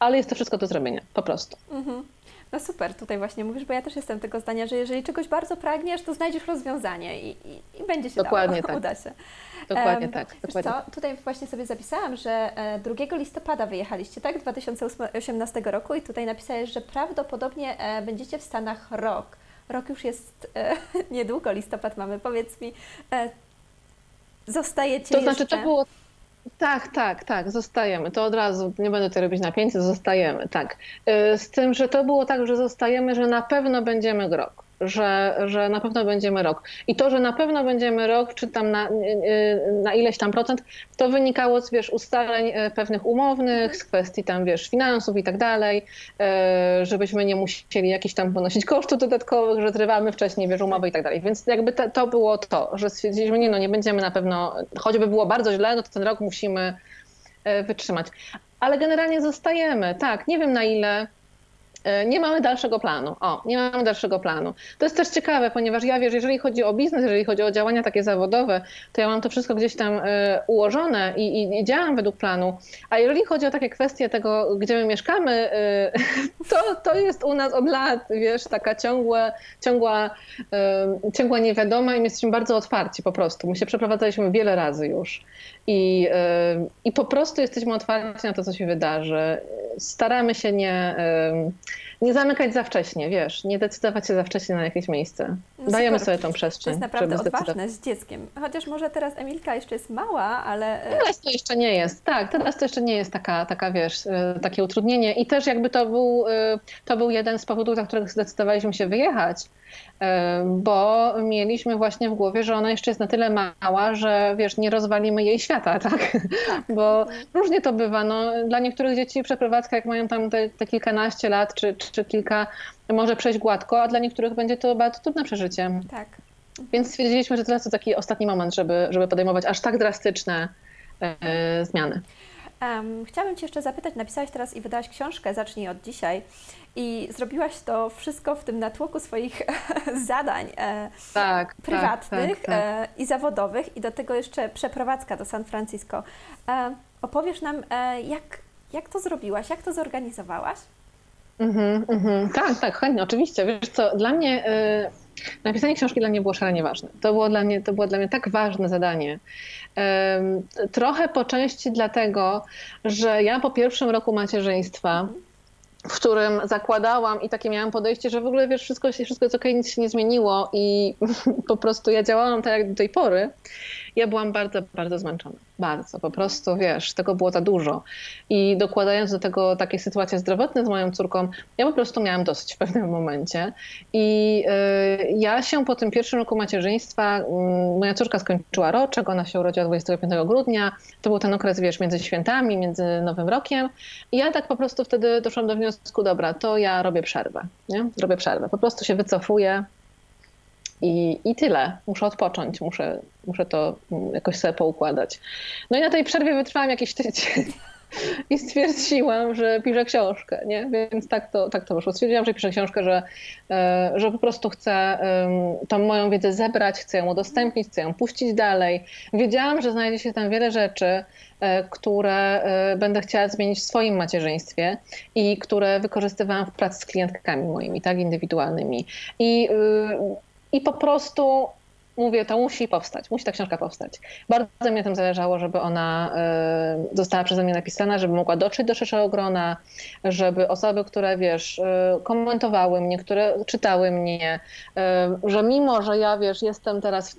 ale jest to wszystko do zrobienia, po prostu. No super, tutaj właśnie mówisz, bo ja też jestem tego zdania, że jeżeli czegoś bardzo pragniesz, to znajdziesz rozwiązanie i będzie się dokładnie dało, uda się. Dokładnie tak. Dokładnie. Wiesz co, tutaj właśnie sobie zapisałam, że 2 listopada wyjechaliście, tak? 2018 roku i tutaj napisałeś, że prawdopodobnie będziecie w Stanach rok. Rok już jest niedługo, listopad mamy. Powiedz mi, zostajecie to jeszcze? Znaczy to było... Tak, zostajemy. To od razu, nie będę tutaj robić napięcia, zostajemy, tak. Z tym, że to było tak, że zostajemy, że na pewno będziemy rok. Że na pewno będziemy rok. I to, że na pewno będziemy rok, czy tam na ileś tam procent, to wynikało z, wiesz, ustaleń pewnych umownych, z kwestii tam, wiesz, finansów i tak dalej, żebyśmy nie musieli jakichś tam ponosić kosztów dodatkowych, że trwamy wcześniej, wiesz, umowy i tak dalej. Więc jakby to było to, że stwierdziliśmy, nie będziemy na pewno, choćby było bardzo źle, no to ten rok musimy wytrzymać. Ale generalnie zostajemy, tak, nie wiem na ile... Nie mamy dalszego planu. Nie mamy dalszego planu. To jest też ciekawe, ponieważ ja, wiesz, jeżeli chodzi o biznes, jeżeli chodzi o działania takie zawodowe, to ja mam to wszystko gdzieś tam ułożone i działam według planu. A jeżeli chodzi o takie kwestie tego, gdzie my mieszkamy, to jest u nas od lat, wiesz, taka ciągła niewiadoma i my jesteśmy bardzo otwarci po prostu. My się przeprowadzaliśmy wiele razy już. I po prostu jesteśmy otwarci na to, co się wydarzy. Staramy się nie zamykać za wcześnie, wiesz, nie decydować się za wcześnie na jakieś miejsce. No dajemy super sobie tą przestrzeń. To jest naprawdę odważne z dzieckiem. Chociaż może teraz Emilka jeszcze jest mała, ale... Teraz to jeszcze nie jest, tak. Teraz to jeszcze nie jest taka, wiesz, takie utrudnienie. I też jakby to był jeden z powodów, dla których zdecydowaliśmy się wyjechać, bo mieliśmy właśnie w głowie, że ona jeszcze jest na tyle mała, że, wiesz, nie rozwalimy jej świata, tak? Bo różnie to bywa. No, dla niektórych dzieci przeprowadzka, jak mają tam te kilkanaście lat czy kilka, może przejść gładko, a dla niektórych będzie to bardzo trudne przeżycie. Tak. Więc stwierdziliśmy, że teraz to taki ostatni moment, żeby podejmować aż tak drastyczne zmiany. Chciałabym Cię jeszcze zapytać, napisałaś teraz i wydałaś książkę Zacznij od dzisiaj i zrobiłaś to wszystko w tym natłoku swoich zadań prywatnych i zawodowych i do tego jeszcze przeprowadzka do San Francisco. Opowiesz nam, jak to zrobiłaś, jak to zorganizowałaś? Tak, chętnie, oczywiście. Wiesz co, dla mnie napisanie książki dla mnie było szalenie ważne. To było dla mnie tak ważne zadanie. Trochę po części dlatego, że ja po pierwszym roku macierzyństwa, w którym zakładałam i takie miałam podejście, że w ogóle, wiesz, wszystko jest okej, nic się nie zmieniło i po prostu ja działałam tak jak do tej pory. Ja byłam bardzo, bardzo zmęczona. Bardzo. Po prostu, wiesz, tego było za dużo. I dokładając do tego takie sytuacje zdrowotne z moją córką, ja po prostu miałam dosyć w pewnym momencie. I ja się po tym pierwszym roku macierzyństwa, moja córka skończyła roczek, ona się urodziła 25 grudnia. To był ten okres, wiesz, między świętami, między Nowym Rokiem. I ja tak po prostu wtedy doszłam do wniosku, dobra, to ja robię przerwę. Nie? Robię przerwę. Po prostu się wycofuję. I tyle. Muszę odpocząć, muszę to jakoś sobie poukładać. No i na tej przerwie wytrwałam jakiś tydzień i stwierdziłam, że piszę książkę, nie? Więc tak to wyszło. Stwierdziłam, że piszę książkę, że po prostu chcę tą moją wiedzę zebrać, chcę ją udostępnić, chcę ją puścić dalej. Wiedziałam, że znajdzie się tam wiele rzeczy, które będę chciała zmienić w swoim macierzyństwie i które wykorzystywałam w pracy z klientkami moimi, tak, indywidualnymi. I po prostu mówię, to musi powstać, musi ta książka powstać. Bardzo mi na tym zależało, żeby ona została przeze mnie napisana, żeby mogła dotrzeć do szerszego grona, żeby osoby, które wiesz, komentowały mnie, które czytały mnie, że mimo, że ja wiesz, jestem teraz w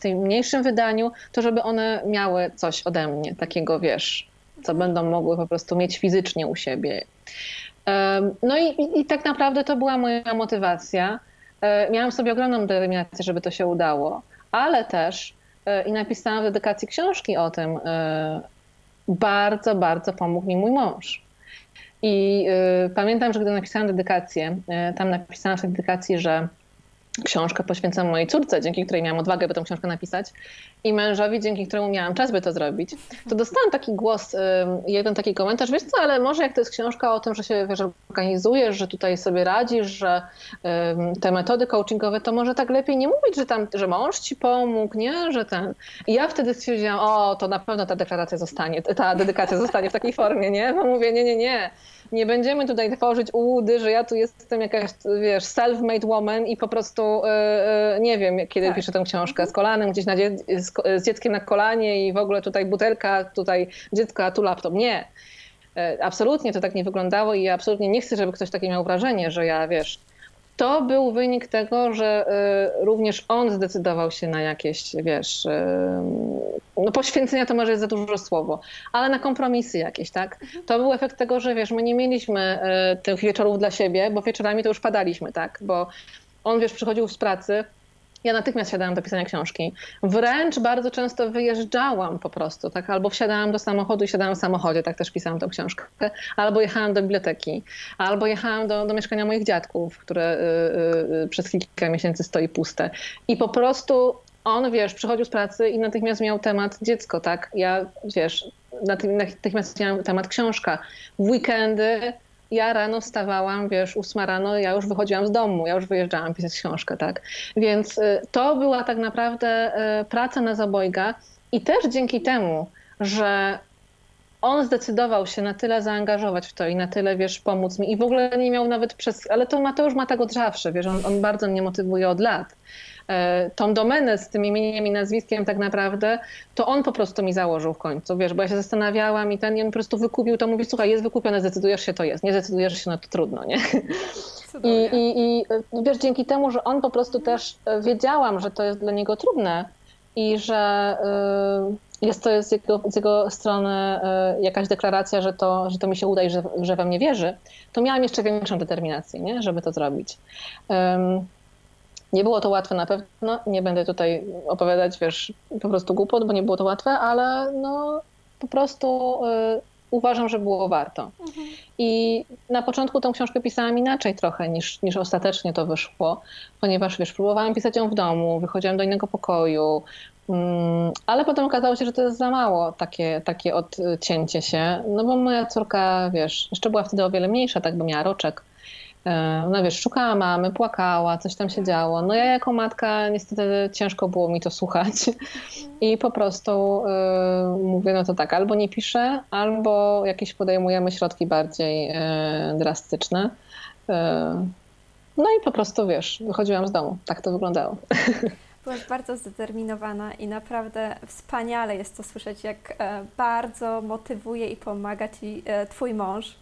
tej mniejszym wydaniu, to żeby one miały coś ode mnie, takiego wiesz, co będą mogły po prostu mieć fizycznie u siebie. No i tak naprawdę to była moja motywacja. Miałam w sobie ogromną determinację, żeby to się udało, ale też i napisałam w dedykacji książki o tym, bardzo, bardzo pomógł mi mój mąż. I pamiętam, że gdy napisałam dedykację, tam napisałam w dedykacji, że książkę poświęcam mojej córce, dzięki której miałam odwagę, by tę książkę napisać, i mężowi, dzięki któremu miałam czas, by to zrobić, to dostałam taki głos, jeden taki komentarz, wiesz co, ale może jak to jest książka o tym, że się wiesz, organizujesz, że tutaj sobie radzisz, że te metody coachingowe, to może tak lepiej nie mówić, że mąż ci pomógł, nie, że ten... I ja wtedy stwierdziłam, o, to na pewno ta dedykacja zostanie w takiej formie, nie? Bo mówię, nie będziemy tutaj tworzyć ułudy, że ja tu jestem jakaś, wiesz, self-made woman i po prostu nie wiem, kiedy tak piszę tę książkę, z kolanem gdzieś z dzieckiem na kolanie i w ogóle tutaj butelka, tutaj dziecko, a tu laptop. Nie. Absolutnie to tak nie wyglądało i ja absolutnie nie chcę, żeby ktoś takie miał wrażenie, że ja, wiesz, to był wynik tego, że również on zdecydował się na jakieś, wiesz, no poświęcenia to może jest za duże słowo, ale na kompromisy jakieś, tak? To był efekt tego, że wiesz, my nie mieliśmy tych wieczorów dla siebie, bo wieczorami to już padaliśmy, tak? Bo on, wiesz, przychodził z pracy, ja natychmiast siadałam do pisania książki. Wręcz bardzo często wyjeżdżałam po prostu, tak? Albo wsiadałam do samochodu i siadałam w samochodzie, tak też pisałam tę książkę. Albo jechałam do biblioteki, albo jechałam do mieszkania moich dziadków, które przez kilka miesięcy stoi puste. I po prostu on, wiesz, przychodził z pracy i natychmiast miał temat dziecko, tak? Ja, wiesz, natychmiast miałam temat książka. W weekendy ja rano wstawałam, wiesz, 8 rano, ja już wychodziłam z domu, ja już wyjeżdżałam pisać książkę, tak? Więc to była tak naprawdę praca nas obojga i też dzięki temu, że on zdecydował się na tyle zaangażować w to i na tyle, wiesz, pomóc mi i w ogóle nie miał nawet przez... Ale to Mateusz ma tak od zawsze, wiesz, on bardzo mnie motywuje od lat. Tą domenę z tym imieniem i nazwiskiem tak naprawdę, to on po prostu mi założył w końcu, wiesz, bo ja się zastanawiałam i on po prostu wykupił to, mówi, słuchaj, jest wykupione, zdecydujesz się, to jest, nie zdecydujesz się, no to trudno, nie? I wiesz, dzięki temu, że on po prostu też, wiedziałam, że to jest dla niego trudne i że jest to z jego strony jakaś deklaracja, że to mi się uda i że we mnie wierzy, to miałam jeszcze większą determinację, nie? Żeby to zrobić. Nie było to łatwe na pewno, nie będę tutaj opowiadać, wiesz, po prostu głupot, bo nie było to łatwe, ale no po prostu uważam, że było warto. Mhm. I na początku tą książkę pisałam inaczej trochę niż ostatecznie to wyszło, ponieważ wiesz, próbowałam pisać ją w domu, wychodziłam do innego pokoju, ale potem okazało się, że to jest za mało takie odcięcie się, no bo moja córka, wiesz, jeszcze była wtedy o wiele mniejsza, tak, bo miała roczek. No wiesz, szukała mamy, płakała, coś tam się działo. No ja jako matka niestety ciężko było mi to słuchać i po prostu mówię, no to tak, albo nie piszę, albo jakieś podejmujemy środki bardziej drastyczne. No i po prostu wiesz, wychodziłam z domu, tak to wyglądało. Byłaś bardzo zdeterminowana i naprawdę wspaniale jest to słyszeć, jak bardzo motywuje i pomaga Ci Twój mąż.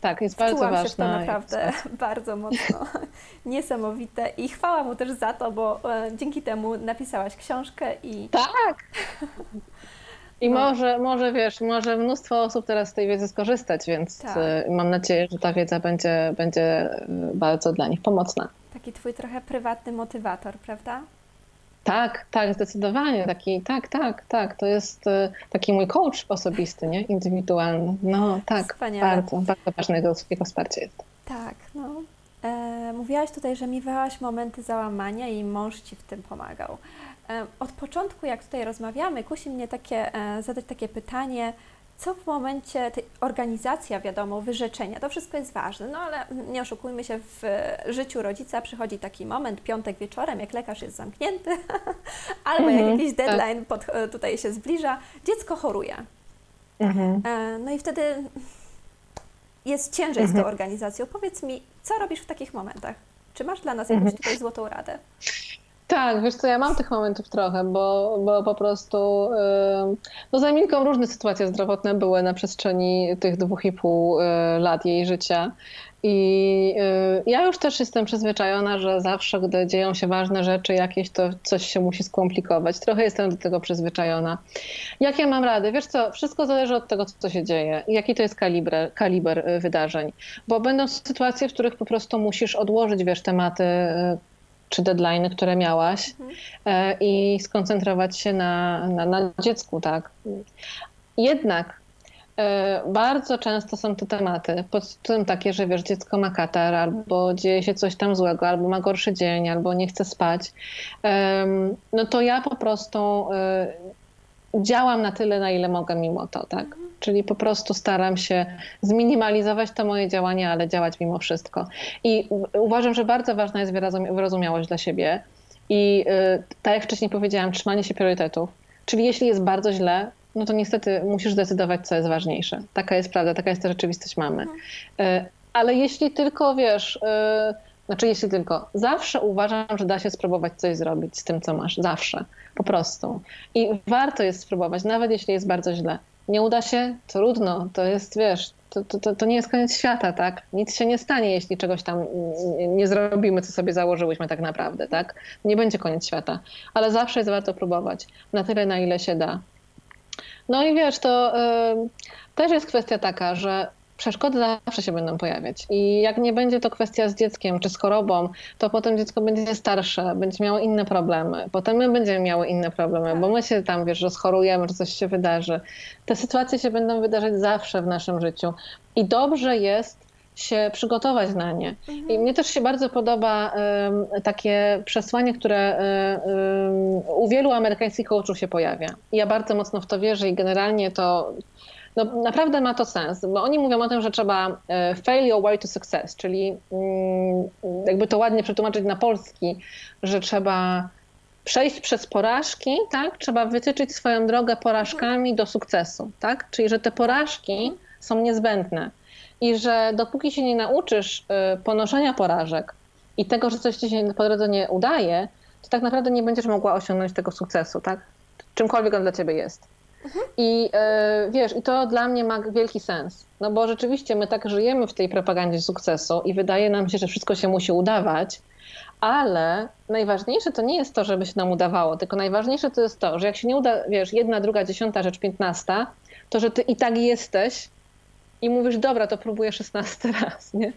Tak, jest bardzo ważne. Wczułam się w to naprawdę bardzo mocno. Niesamowite i chwała mu też za to, bo dzięki temu napisałaś książkę i... Tak! I może mnóstwo osób teraz z tej wiedzy skorzystać, więc tak, mam nadzieję, że ta wiedza będzie bardzo dla nich pomocna. Taki Twój trochę prywatny motywator, prawda? Tak, zdecydowanie. Tak. To jest taki mój coach osobisty, nie? Indywidualny. No tak, wspaniale. Bardzo ważne jego wsparcie jest. Tak, no. Mówiłaś tutaj, że miewałaś momenty załamania i mąż Ci w tym pomagał. Od początku, jak tutaj rozmawiamy, kusi mnie zadać takie pytanie, co w momencie, organizacja, wiadomo, wyrzeczenia, to wszystko jest ważne, no ale nie oszukujmy się, w życiu rodzica przychodzi taki moment, piątek wieczorem, jak lekarz jest zamknięty, albo jak jakiś deadline tutaj się zbliża, dziecko choruje. No i wtedy jest ciężej z tą organizacją. Powiedz mi, co robisz w takich momentach? Czy masz dla nas jakąś tutaj złotą radę? Tak, wiesz co, ja mam tych momentów trochę, bo po prostu za Emilką różne sytuacje zdrowotne były na przestrzeni tych 2,5 lat jej życia. I ja już też jestem przyzwyczajona, że zawsze, gdy dzieją się ważne rzeczy jakieś, to coś się musi skomplikować. Trochę jestem do tego przyzwyczajona. Jakie mam rady? Wiesz co, wszystko zależy od tego, co się dzieje. Jaki to jest kaliber wydarzeń. Bo będą sytuacje, w których po prostu musisz odłożyć, wiesz, tematy czy deadline'y, które miałaś i skoncentrować się na dziecku, tak? Jednak bardzo często są te tematy, pod tym takie, że wiesz, dziecko ma katar, albo dzieje się coś tam złego, albo ma gorszy dzień, albo nie chce spać. No to ja po prostu działam na tyle, na ile mogę mimo to, tak? Czyli po prostu staram się zminimalizować to moje działanie, ale działać mimo wszystko. I uważam, że bardzo ważna jest wyrozumiałość dla siebie i tak jak wcześniej powiedziałam, trzymanie się priorytetów. Czyli jeśli jest bardzo źle, no to niestety musisz zdecydować, co jest ważniejsze. Taka jest prawda, taka jest ta rzeczywistość mamy. Ale jeśli tylko, wiesz, zawsze uważam, że da się spróbować coś zrobić z tym, co masz. Zawsze. Po prostu. I warto jest spróbować, nawet jeśli jest bardzo źle. Nie uda się? Trudno. To jest, wiesz, to nie jest koniec świata, tak? Nic się nie stanie, jeśli czegoś tam nie zrobimy, co sobie założyłyśmy tak naprawdę, tak? Nie będzie koniec świata. Ale zawsze jest warto próbować. Na tyle, na ile się da. No i wiesz, to też jest kwestia taka, że przeszkody zawsze się będą pojawiać i jak nie będzie to kwestia z dzieckiem czy z chorobą, to potem dziecko będzie starsze, będzie miało inne problemy, potem my będziemy miały inne problemy, bo my się tam, wiesz, rozchorujemy, że coś się wydarzy. Te sytuacje się będą wydarzać zawsze w naszym życiu i dobrze jest się przygotować na nie. I mnie też się bardzo podoba takie przesłanie, które u wielu amerykańskich coachów się pojawia. Ja bardzo mocno w to wierzę i generalnie to no, naprawdę ma to sens, bo oni mówią o tym, że trzeba fail your way to success, czyli jakby to ładnie przetłumaczyć na polski, że trzeba przejść przez porażki, tak? Trzeba wytyczyć swoją drogę porażkami do sukcesu, tak? Czyli że te porażki są niezbędne. I że dopóki się nie nauczysz ponoszenia porażek i tego, że coś ci się po drodze nie udaje, to tak naprawdę nie będziesz mogła osiągnąć tego sukcesu, tak? Czymkolwiek on dla ciebie jest. I wiesz, i to dla mnie ma wielki sens. No bo rzeczywiście my tak żyjemy w tej propagandzie sukcesu i wydaje nam się, że wszystko się musi udawać, ale najważniejsze to nie jest to, żeby się nam udawało, tylko najważniejsze to jest to, że jak się nie uda, wiesz, 1, 2, 10 rzecz, 15, to że ty i tak jesteś i mówisz, dobra, to próbuję 16 raz, nie?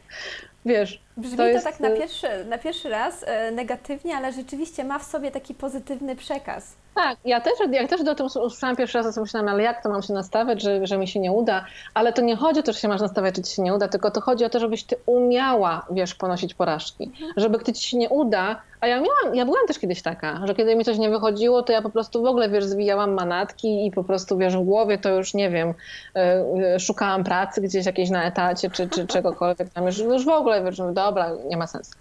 Wiesz, brzmi to jest... tak na pierwszy raz negatywnie, ale rzeczywiście ma w sobie taki pozytywny przekaz. Tak, ja też do tym usłyszałam pierwszy raz, sobie myślałam, ale jak to mam się nastawiać, że mi się nie uda? Ale to nie chodzi o to, że się masz nastawiać, czy ci się nie uda, tylko to chodzi o to, żebyś ty umiała, wiesz, ponosić porażki. Żeby gdy ci się nie uda, a ja byłam też kiedyś taka, że kiedy mi coś nie wychodziło, to ja po prostu w ogóle, wiesz, zwijałam manatki i po prostu, wiesz, w głowie to już, nie wiem, szukałam pracy gdzieś jakiejś na etacie, czy czegokolwiek tam, już w ogóle, wiesz, dobra, nie ma sensu.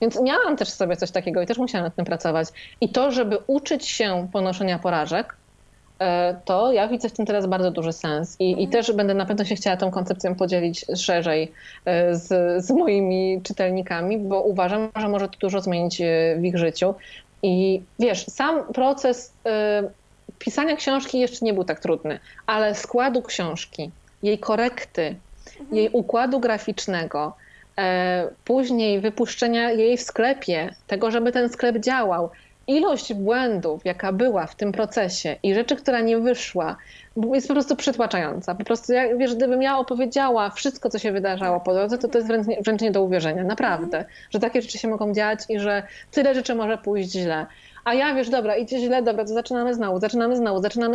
Więc miałam też sobie coś takiego i też musiałam nad tym pracować. I to, żeby uczyć się ponoszenia porażek, to ja widzę w tym teraz bardzo duży sens. I też będę na pewno się chciała tą koncepcją podzielić szerzej z moimi czytelnikami, bo uważam, że może to dużo zmienić w ich życiu. I wiesz, sam proces pisania książki jeszcze nie był tak trudny, ale składu książki, jej korekty, jej układu graficznego, później wypuszczenia jej w sklepie, tego, żeby ten sklep działał, ilość błędów, jaka była w tym procesie i rzeczy, która nie wyszła, jest po prostu przytłaczająca. Po prostu, jak, wiesz, gdybym ja opowiedziała wszystko, co się wydarzało po drodze, to jest wręcz nie do uwierzenia, naprawdę, że takie rzeczy się mogą dziać i że tyle rzeczy może pójść źle. A ja, wiesz, dobra, idzie źle, dobra, to zaczynamy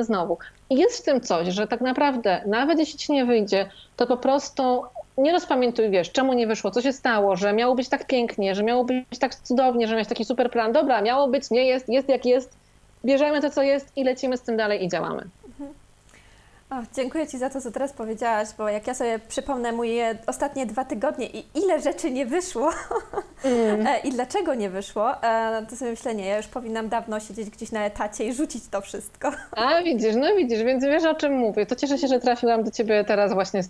znowu. I jest w tym coś, że tak naprawdę, nawet jeśli ci nie wyjdzie, to po prostu... nie rozpamiętuj, wiesz, czemu nie wyszło, co się stało, że miało być tak pięknie, że miało być tak cudownie, że miałeś taki super plan. Dobra, miało być, nie jest, jest jak jest. Bierzemy to, co jest i lecimy z tym dalej i działamy. O, dziękuję Ci za to, co teraz powiedziałaś, bo jak ja sobie przypomnę moje ostatnie 2 tygodnie i ile rzeczy nie wyszło i dlaczego nie wyszło, to sobie myślę, nie, ja już powinnam dawno siedzieć gdzieś na etacie i rzucić to wszystko. A widzisz, no widzisz, więc wiesz, o czym mówię. To cieszę się, że trafiłam do Ciebie teraz właśnie z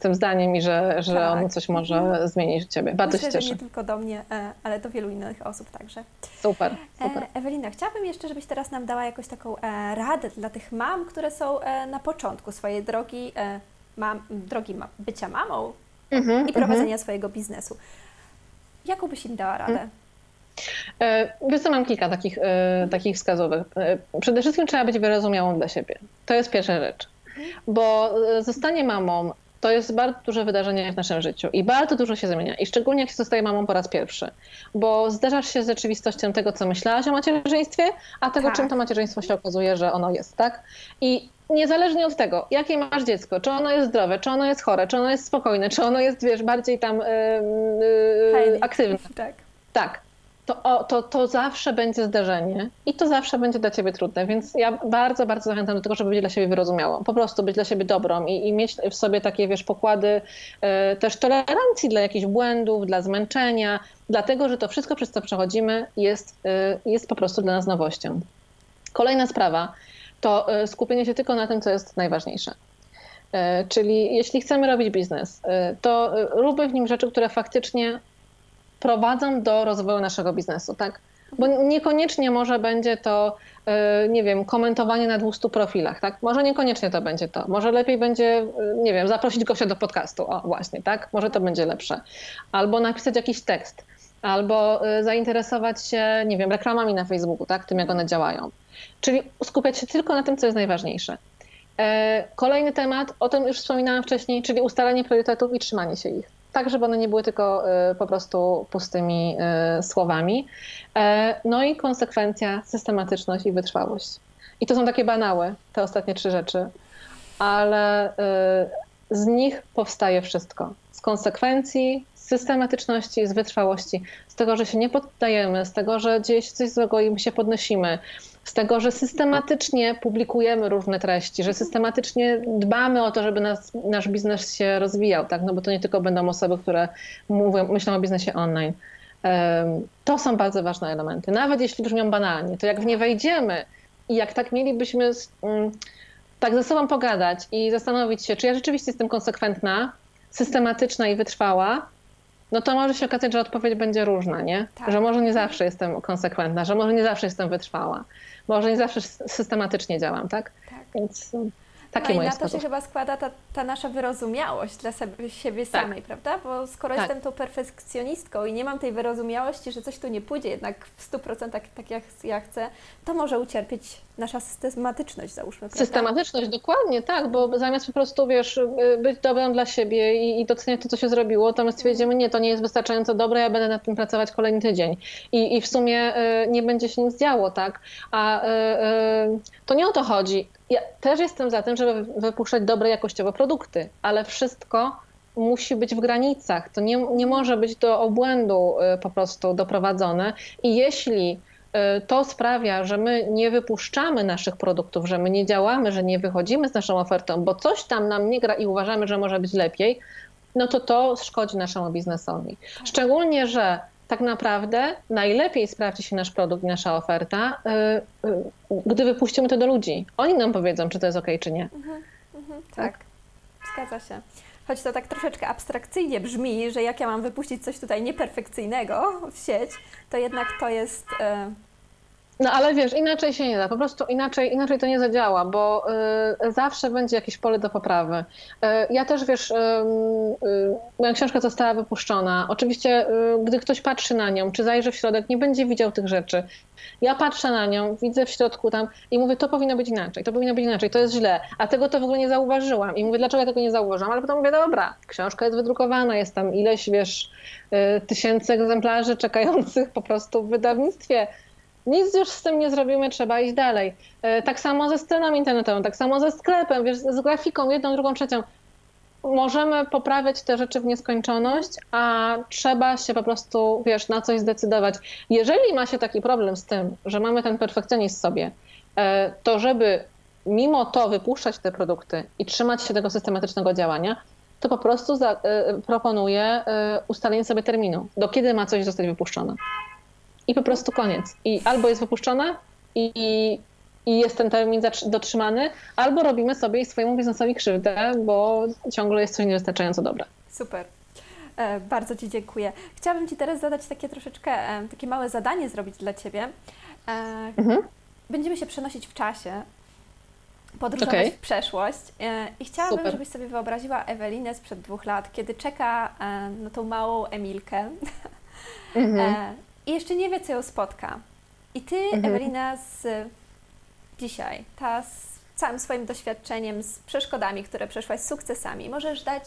tym zdaniem i że tak. On coś może zmienić w Ciebie. Bardzo się cieszę. Nie tylko do mnie, ale do wielu innych osób także. Super, super. Ewelina, chciałabym jeszcze, żebyś teraz nam dała jakąś taką radę dla tych mam, które są na początku swojej drogi, bycia mamą i prowadzenia swojego biznesu. Jaką byś im dała radę? Wiesz co, mam kilka takich wskazowych. Przede wszystkim trzeba być wyrozumiałą dla siebie. To jest pierwsza rzecz. Bo zostanie mamą to jest bardzo duże wydarzenie w naszym życiu i bardzo dużo się zmienia. I szczególnie jak się zostaje mamą po raz pierwszy. Bo zderzasz się z rzeczywistością tego, co myślałaś o macierzyństwie, a tego, czym to macierzyństwo się okazuje, że ono jest, tak? I niezależnie od tego, jakie masz dziecko, czy ono jest zdrowe, czy ono jest chore, czy ono jest spokojne, czy ono jest, wiesz, bardziej tam aktywne. Tak. To zawsze będzie zdarzenie i to zawsze będzie dla Ciebie trudne, więc ja bardzo, bardzo zachęcam do tego, żeby być dla siebie wyrozumiałą. Po prostu być dla siebie dobrą i mieć w sobie takie, wiesz, pokłady też tolerancji dla jakichś błędów, dla zmęczenia, dlatego, że to wszystko, przez co przechodzimy, jest po prostu dla nas nowością. Kolejna sprawa to skupienie się tylko na tym, co jest najważniejsze. Czyli jeśli chcemy robić biznes, to róbmy w nim rzeczy, które faktycznie prowadzą do rozwoju naszego biznesu, tak? Bo niekoniecznie może będzie to, nie wiem, komentowanie na 200 profilach, tak? Może niekoniecznie to będzie to. Może lepiej będzie, nie wiem, zaprosić gościa do podcastu, o właśnie, tak? Może to będzie lepsze. Albo napisać jakiś tekst, albo zainteresować się, nie wiem, reklamami na Facebooku, tak? Tym, jak one działają. Czyli skupiać się tylko na tym, co jest najważniejsze. Kolejny temat, o tym już wspominałam wcześniej, czyli ustalanie priorytetów i trzymanie się ich. Tak, żeby one nie były tylko po prostu pustymi słowami. No i konsekwencja, systematyczność i wytrwałość. I to są takie banały, te ostatnie 3 rzeczy, ale z nich powstaje wszystko. Z konsekwencji, z systematyczności, z wytrwałości, z tego, że się nie poddajemy, z tego, że dzieje się coś złego i my się podnosimy, z tego, że systematycznie publikujemy różne treści, że systematycznie dbamy o to, żeby nasz biznes się rozwijał, tak? No bo to nie tylko będą osoby, które myślą o biznesie online. To są bardzo ważne elementy. Nawet jeśli brzmią banalnie, to jak w nie wejdziemy i jak tak mielibyśmy tak ze sobą pogadać i zastanowić się, czy ja rzeczywiście jestem konsekwentna, systematyczna i wytrwała, no to może się okazać, że odpowiedź będzie różna, nie? Tak. Że może nie zawsze jestem konsekwentna, że może nie zawsze jestem wytrwała, może nie zawsze systematycznie działam, tak? Tak. Więc takie moje na to się chyba składa ta nasza wyrozumiałość dla siebie samej, prawda? Bo skoro jestem tą perfekcjonistką i nie mam tej wyrozumiałości, że coś tu nie pójdzie jednak w 100% tak jak ja chcę, to może ucierpieć nasza systematyczność, załóżmy. Prawda? Systematyczność, dokładnie, tak, bo zamiast po prostu, wiesz, być dobrą dla siebie i doceniać to, co się zrobiło, to my stwierdzimy, nie, to nie jest wystarczająco dobre, ja będę nad tym pracować kolejny tydzień. I w sumie nie będzie się nic działo, tak? A to nie o to chodzi. Ja też jestem za tym, żeby wypuszczać dobre jakościowo produkty, ale wszystko musi być w granicach. To nie może być do obłędu po prostu doprowadzone. I jeśli to sprawia, że my nie wypuszczamy naszych produktów, że my nie działamy, że nie wychodzimy z naszą ofertą, bo coś tam nam nie gra i uważamy, że może być lepiej, no to szkodzi naszemu biznesowi. Szczególnie, że tak naprawdę najlepiej sprawdzi się nasz produkt, nasza oferta, gdy wypuścimy to do ludzi. Oni nam powiedzą, czy to jest okej, czy nie. Tak, zgadza się. Choć to tak troszeczkę abstrakcyjnie brzmi, że jak ja mam wypuścić coś tutaj nieperfekcyjnego w sieć, to jednak to jest... No ale wiesz, inaczej się nie da, po prostu inaczej to nie zadziała, bo zawsze będzie jakieś pole do poprawy. Ja też, wiesz, moja książka została wypuszczona. Oczywiście, gdy ktoś patrzy na nią, czy zajrzy w środek, nie będzie widział tych rzeczy. Ja patrzę na nią, widzę w środku tam i mówię, to powinno być inaczej, to jest źle, a tego to w ogóle nie zauważyłam. I mówię, dlaczego ja tego nie zauważyłam, ale potem mówię, dobra, książka jest wydrukowana, jest tam ileś, wiesz, tysięcy egzemplarzy czekających po prostu w wydawnictwie. Nic już z tym nie zrobimy, trzeba iść dalej. Tak samo ze stroną internetową, tak samo ze sklepem, wiesz, z grafiką, jedną, drugą, trzecią. Możemy poprawiać te rzeczy w nieskończoność, a trzeba się po prostu, wiesz, na coś zdecydować. Jeżeli ma się taki problem z tym, że mamy ten perfekcjonizm w sobie, to żeby mimo to wypuszczać te produkty i trzymać się tego systematycznego działania, to po prostu proponuję ustalenie sobie terminu, do kiedy ma coś zostać wypuszczone. I po prostu koniec. I albo jest wypuszczone i jest ten termin dotrzymany, albo robimy sobie i swojemu biznesowi krzywdę, bo ciągle jest coś niewystarczająco dobre. Super. Bardzo Ci dziękuję. Chciałabym Ci teraz zadać takie troszeczkę, takie małe zadanie zrobić dla Ciebie. Będziemy się przenosić w czasie, podróżować w przeszłość i chciałabym, żebyś sobie wyobraziła Ewelinę sprzed 2 lat, kiedy czeka na tą małą Emilkę i jeszcze nie wie, co ją spotka. I Ty, Ewelina, z dzisiaj, ta z całym swoim doświadczeniem, z przeszkodami, które przeszłaś, z sukcesami, możesz dać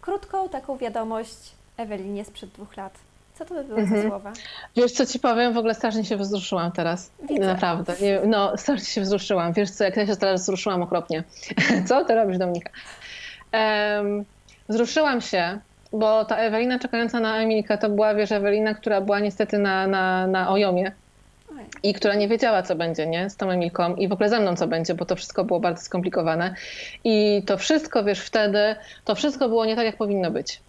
krótką taką wiadomość Ewelinie sprzed 2 lat. Co to by były za słowa? Wiesz, co Ci powiem? W ogóle strasznie się wzruszyłam teraz. Widzę. Naprawdę. No, strasznie się wzruszyłam. Wiesz co, jak ja się teraz wzruszyłam okropnie. Co ty robisz, Dominika? Wzruszyłam się, bo ta Ewelina czekająca na Emilkę to była, wiesz, Ewelina, która była niestety na OIOM-ie i która nie wiedziała, co będzie, nie? Z tą Emilką i w ogóle ze mną, co będzie, bo to wszystko było bardzo skomplikowane. I to wszystko, wiesz, wtedy, to wszystko było nie tak, jak powinno być.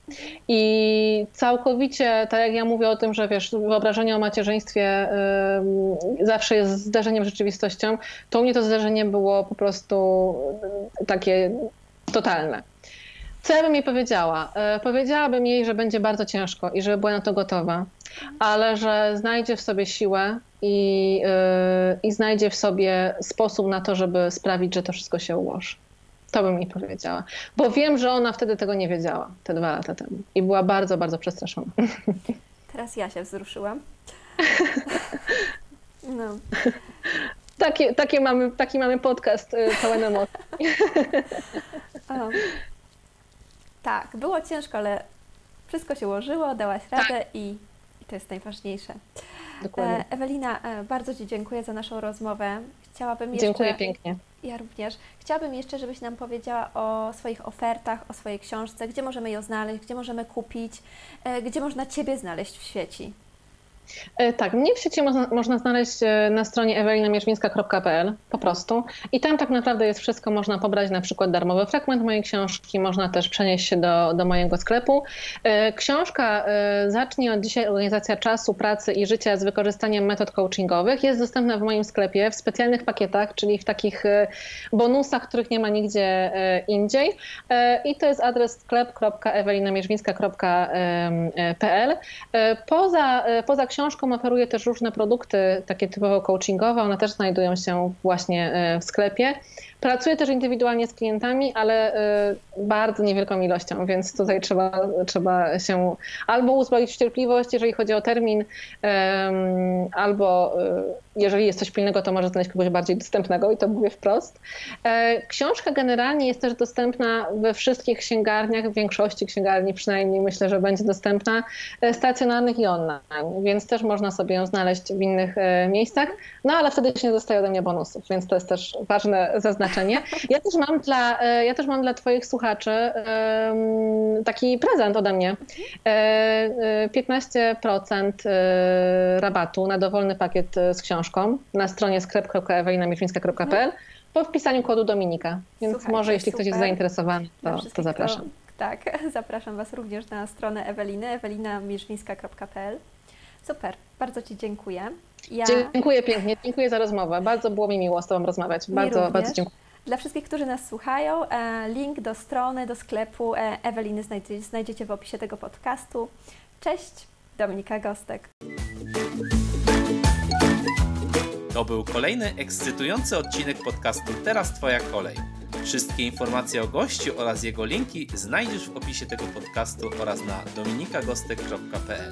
I całkowicie, tak jak ja mówię o tym, że wiesz, wyobrażenie o macierzyństwie zawsze jest zderzeniem z rzeczywistością, to u mnie to zderzenie było po prostu takie totalne. Co ja bym jej powiedziała? Powiedziałabym jej, że będzie bardzo ciężko i żeby była na to gotowa, ale że znajdzie w sobie siłę i znajdzie w sobie sposób na to, żeby sprawić, że to wszystko się ułoży. To bym jej powiedziała. Bo wiem, że ona wtedy tego nie wiedziała, te 2 lata temu. I była bardzo, bardzo przestraszona. Teraz ja się wzruszyłam. No. Taki mamy podcast pełen emocji. Tak, było ciężko, ale wszystko się ułożyło, dałaś radę i to jest najważniejsze. Dokładnie. Ewelina, bardzo Ci dziękuję za naszą rozmowę. Dziękuję pięknie. Ja również. Chciałabym jeszcze, żebyś nam powiedziała o swoich ofertach, o swojej książce, gdzie możemy ją znaleźć, gdzie możemy kupić, gdzie można Ciebie znaleźć w sieci. Tak, mnie w sieci można znaleźć na stronie ewelinamierzwińska.pl po prostu i tam tak naprawdę jest wszystko, można pobrać na przykład darmowy fragment mojej książki, można też przenieść się do mojego sklepu. Książka Zacznij od dzisiaj, organizacja czasu, pracy i życia z wykorzystaniem metod coachingowych jest dostępna w moim sklepie w specjalnych pakietach, czyli w takich bonusach, których nie ma nigdzie indziej i to jest adres sklep.ewelinamierzwińska.pl. Poza książką oferuję też różne produkty, takie typowo coachingowe, one też znajdują się właśnie w sklepie. Pracuję też indywidualnie z klientami, ale bardzo niewielką ilością, więc tutaj trzeba się albo uzbroić w cierpliwość, jeżeli chodzi o termin, albo jeżeli jest coś pilnego, to może znaleźć kogoś bardziej dostępnego i to mówię wprost. Książka generalnie jest też dostępna we wszystkich księgarniach, w większości księgarni przynajmniej myślę, że będzie dostępna, stacjonarnych i online, więc też można sobie ją znaleźć w innych miejscach, no ale wtedy się nie dostaje ode mnie bonusów, więc to jest też ważne zaznaczenie. Ja też mam dla Twoich słuchaczy taki prezent ode mnie. 15% rabatu na dowolny pakiet z książką na stronie sklep.ewelinamierzwińska.pl po wpisaniu kodu Dominika. Więc może jeśli ktoś jest zainteresowany, to zapraszam. Tak, zapraszam Was również na stronę Eweliny, ewelinamierzwińska.pl. Super, bardzo Ci dziękuję. Dziękuję pięknie, dziękuję za rozmowę. Bardzo było mi miło z Tobą rozmawiać. Bardzo dziękuję. Dla wszystkich, którzy nas słuchają, link do strony, do sklepu Eweliny znajdziecie w opisie tego podcastu. Cześć, Dominika Gostek. To był kolejny ekscytujący odcinek podcastu Teraz Twoja kolej. Wszystkie informacje o gościu oraz jego linki znajdziesz w opisie tego podcastu oraz na dominikagostek.pl.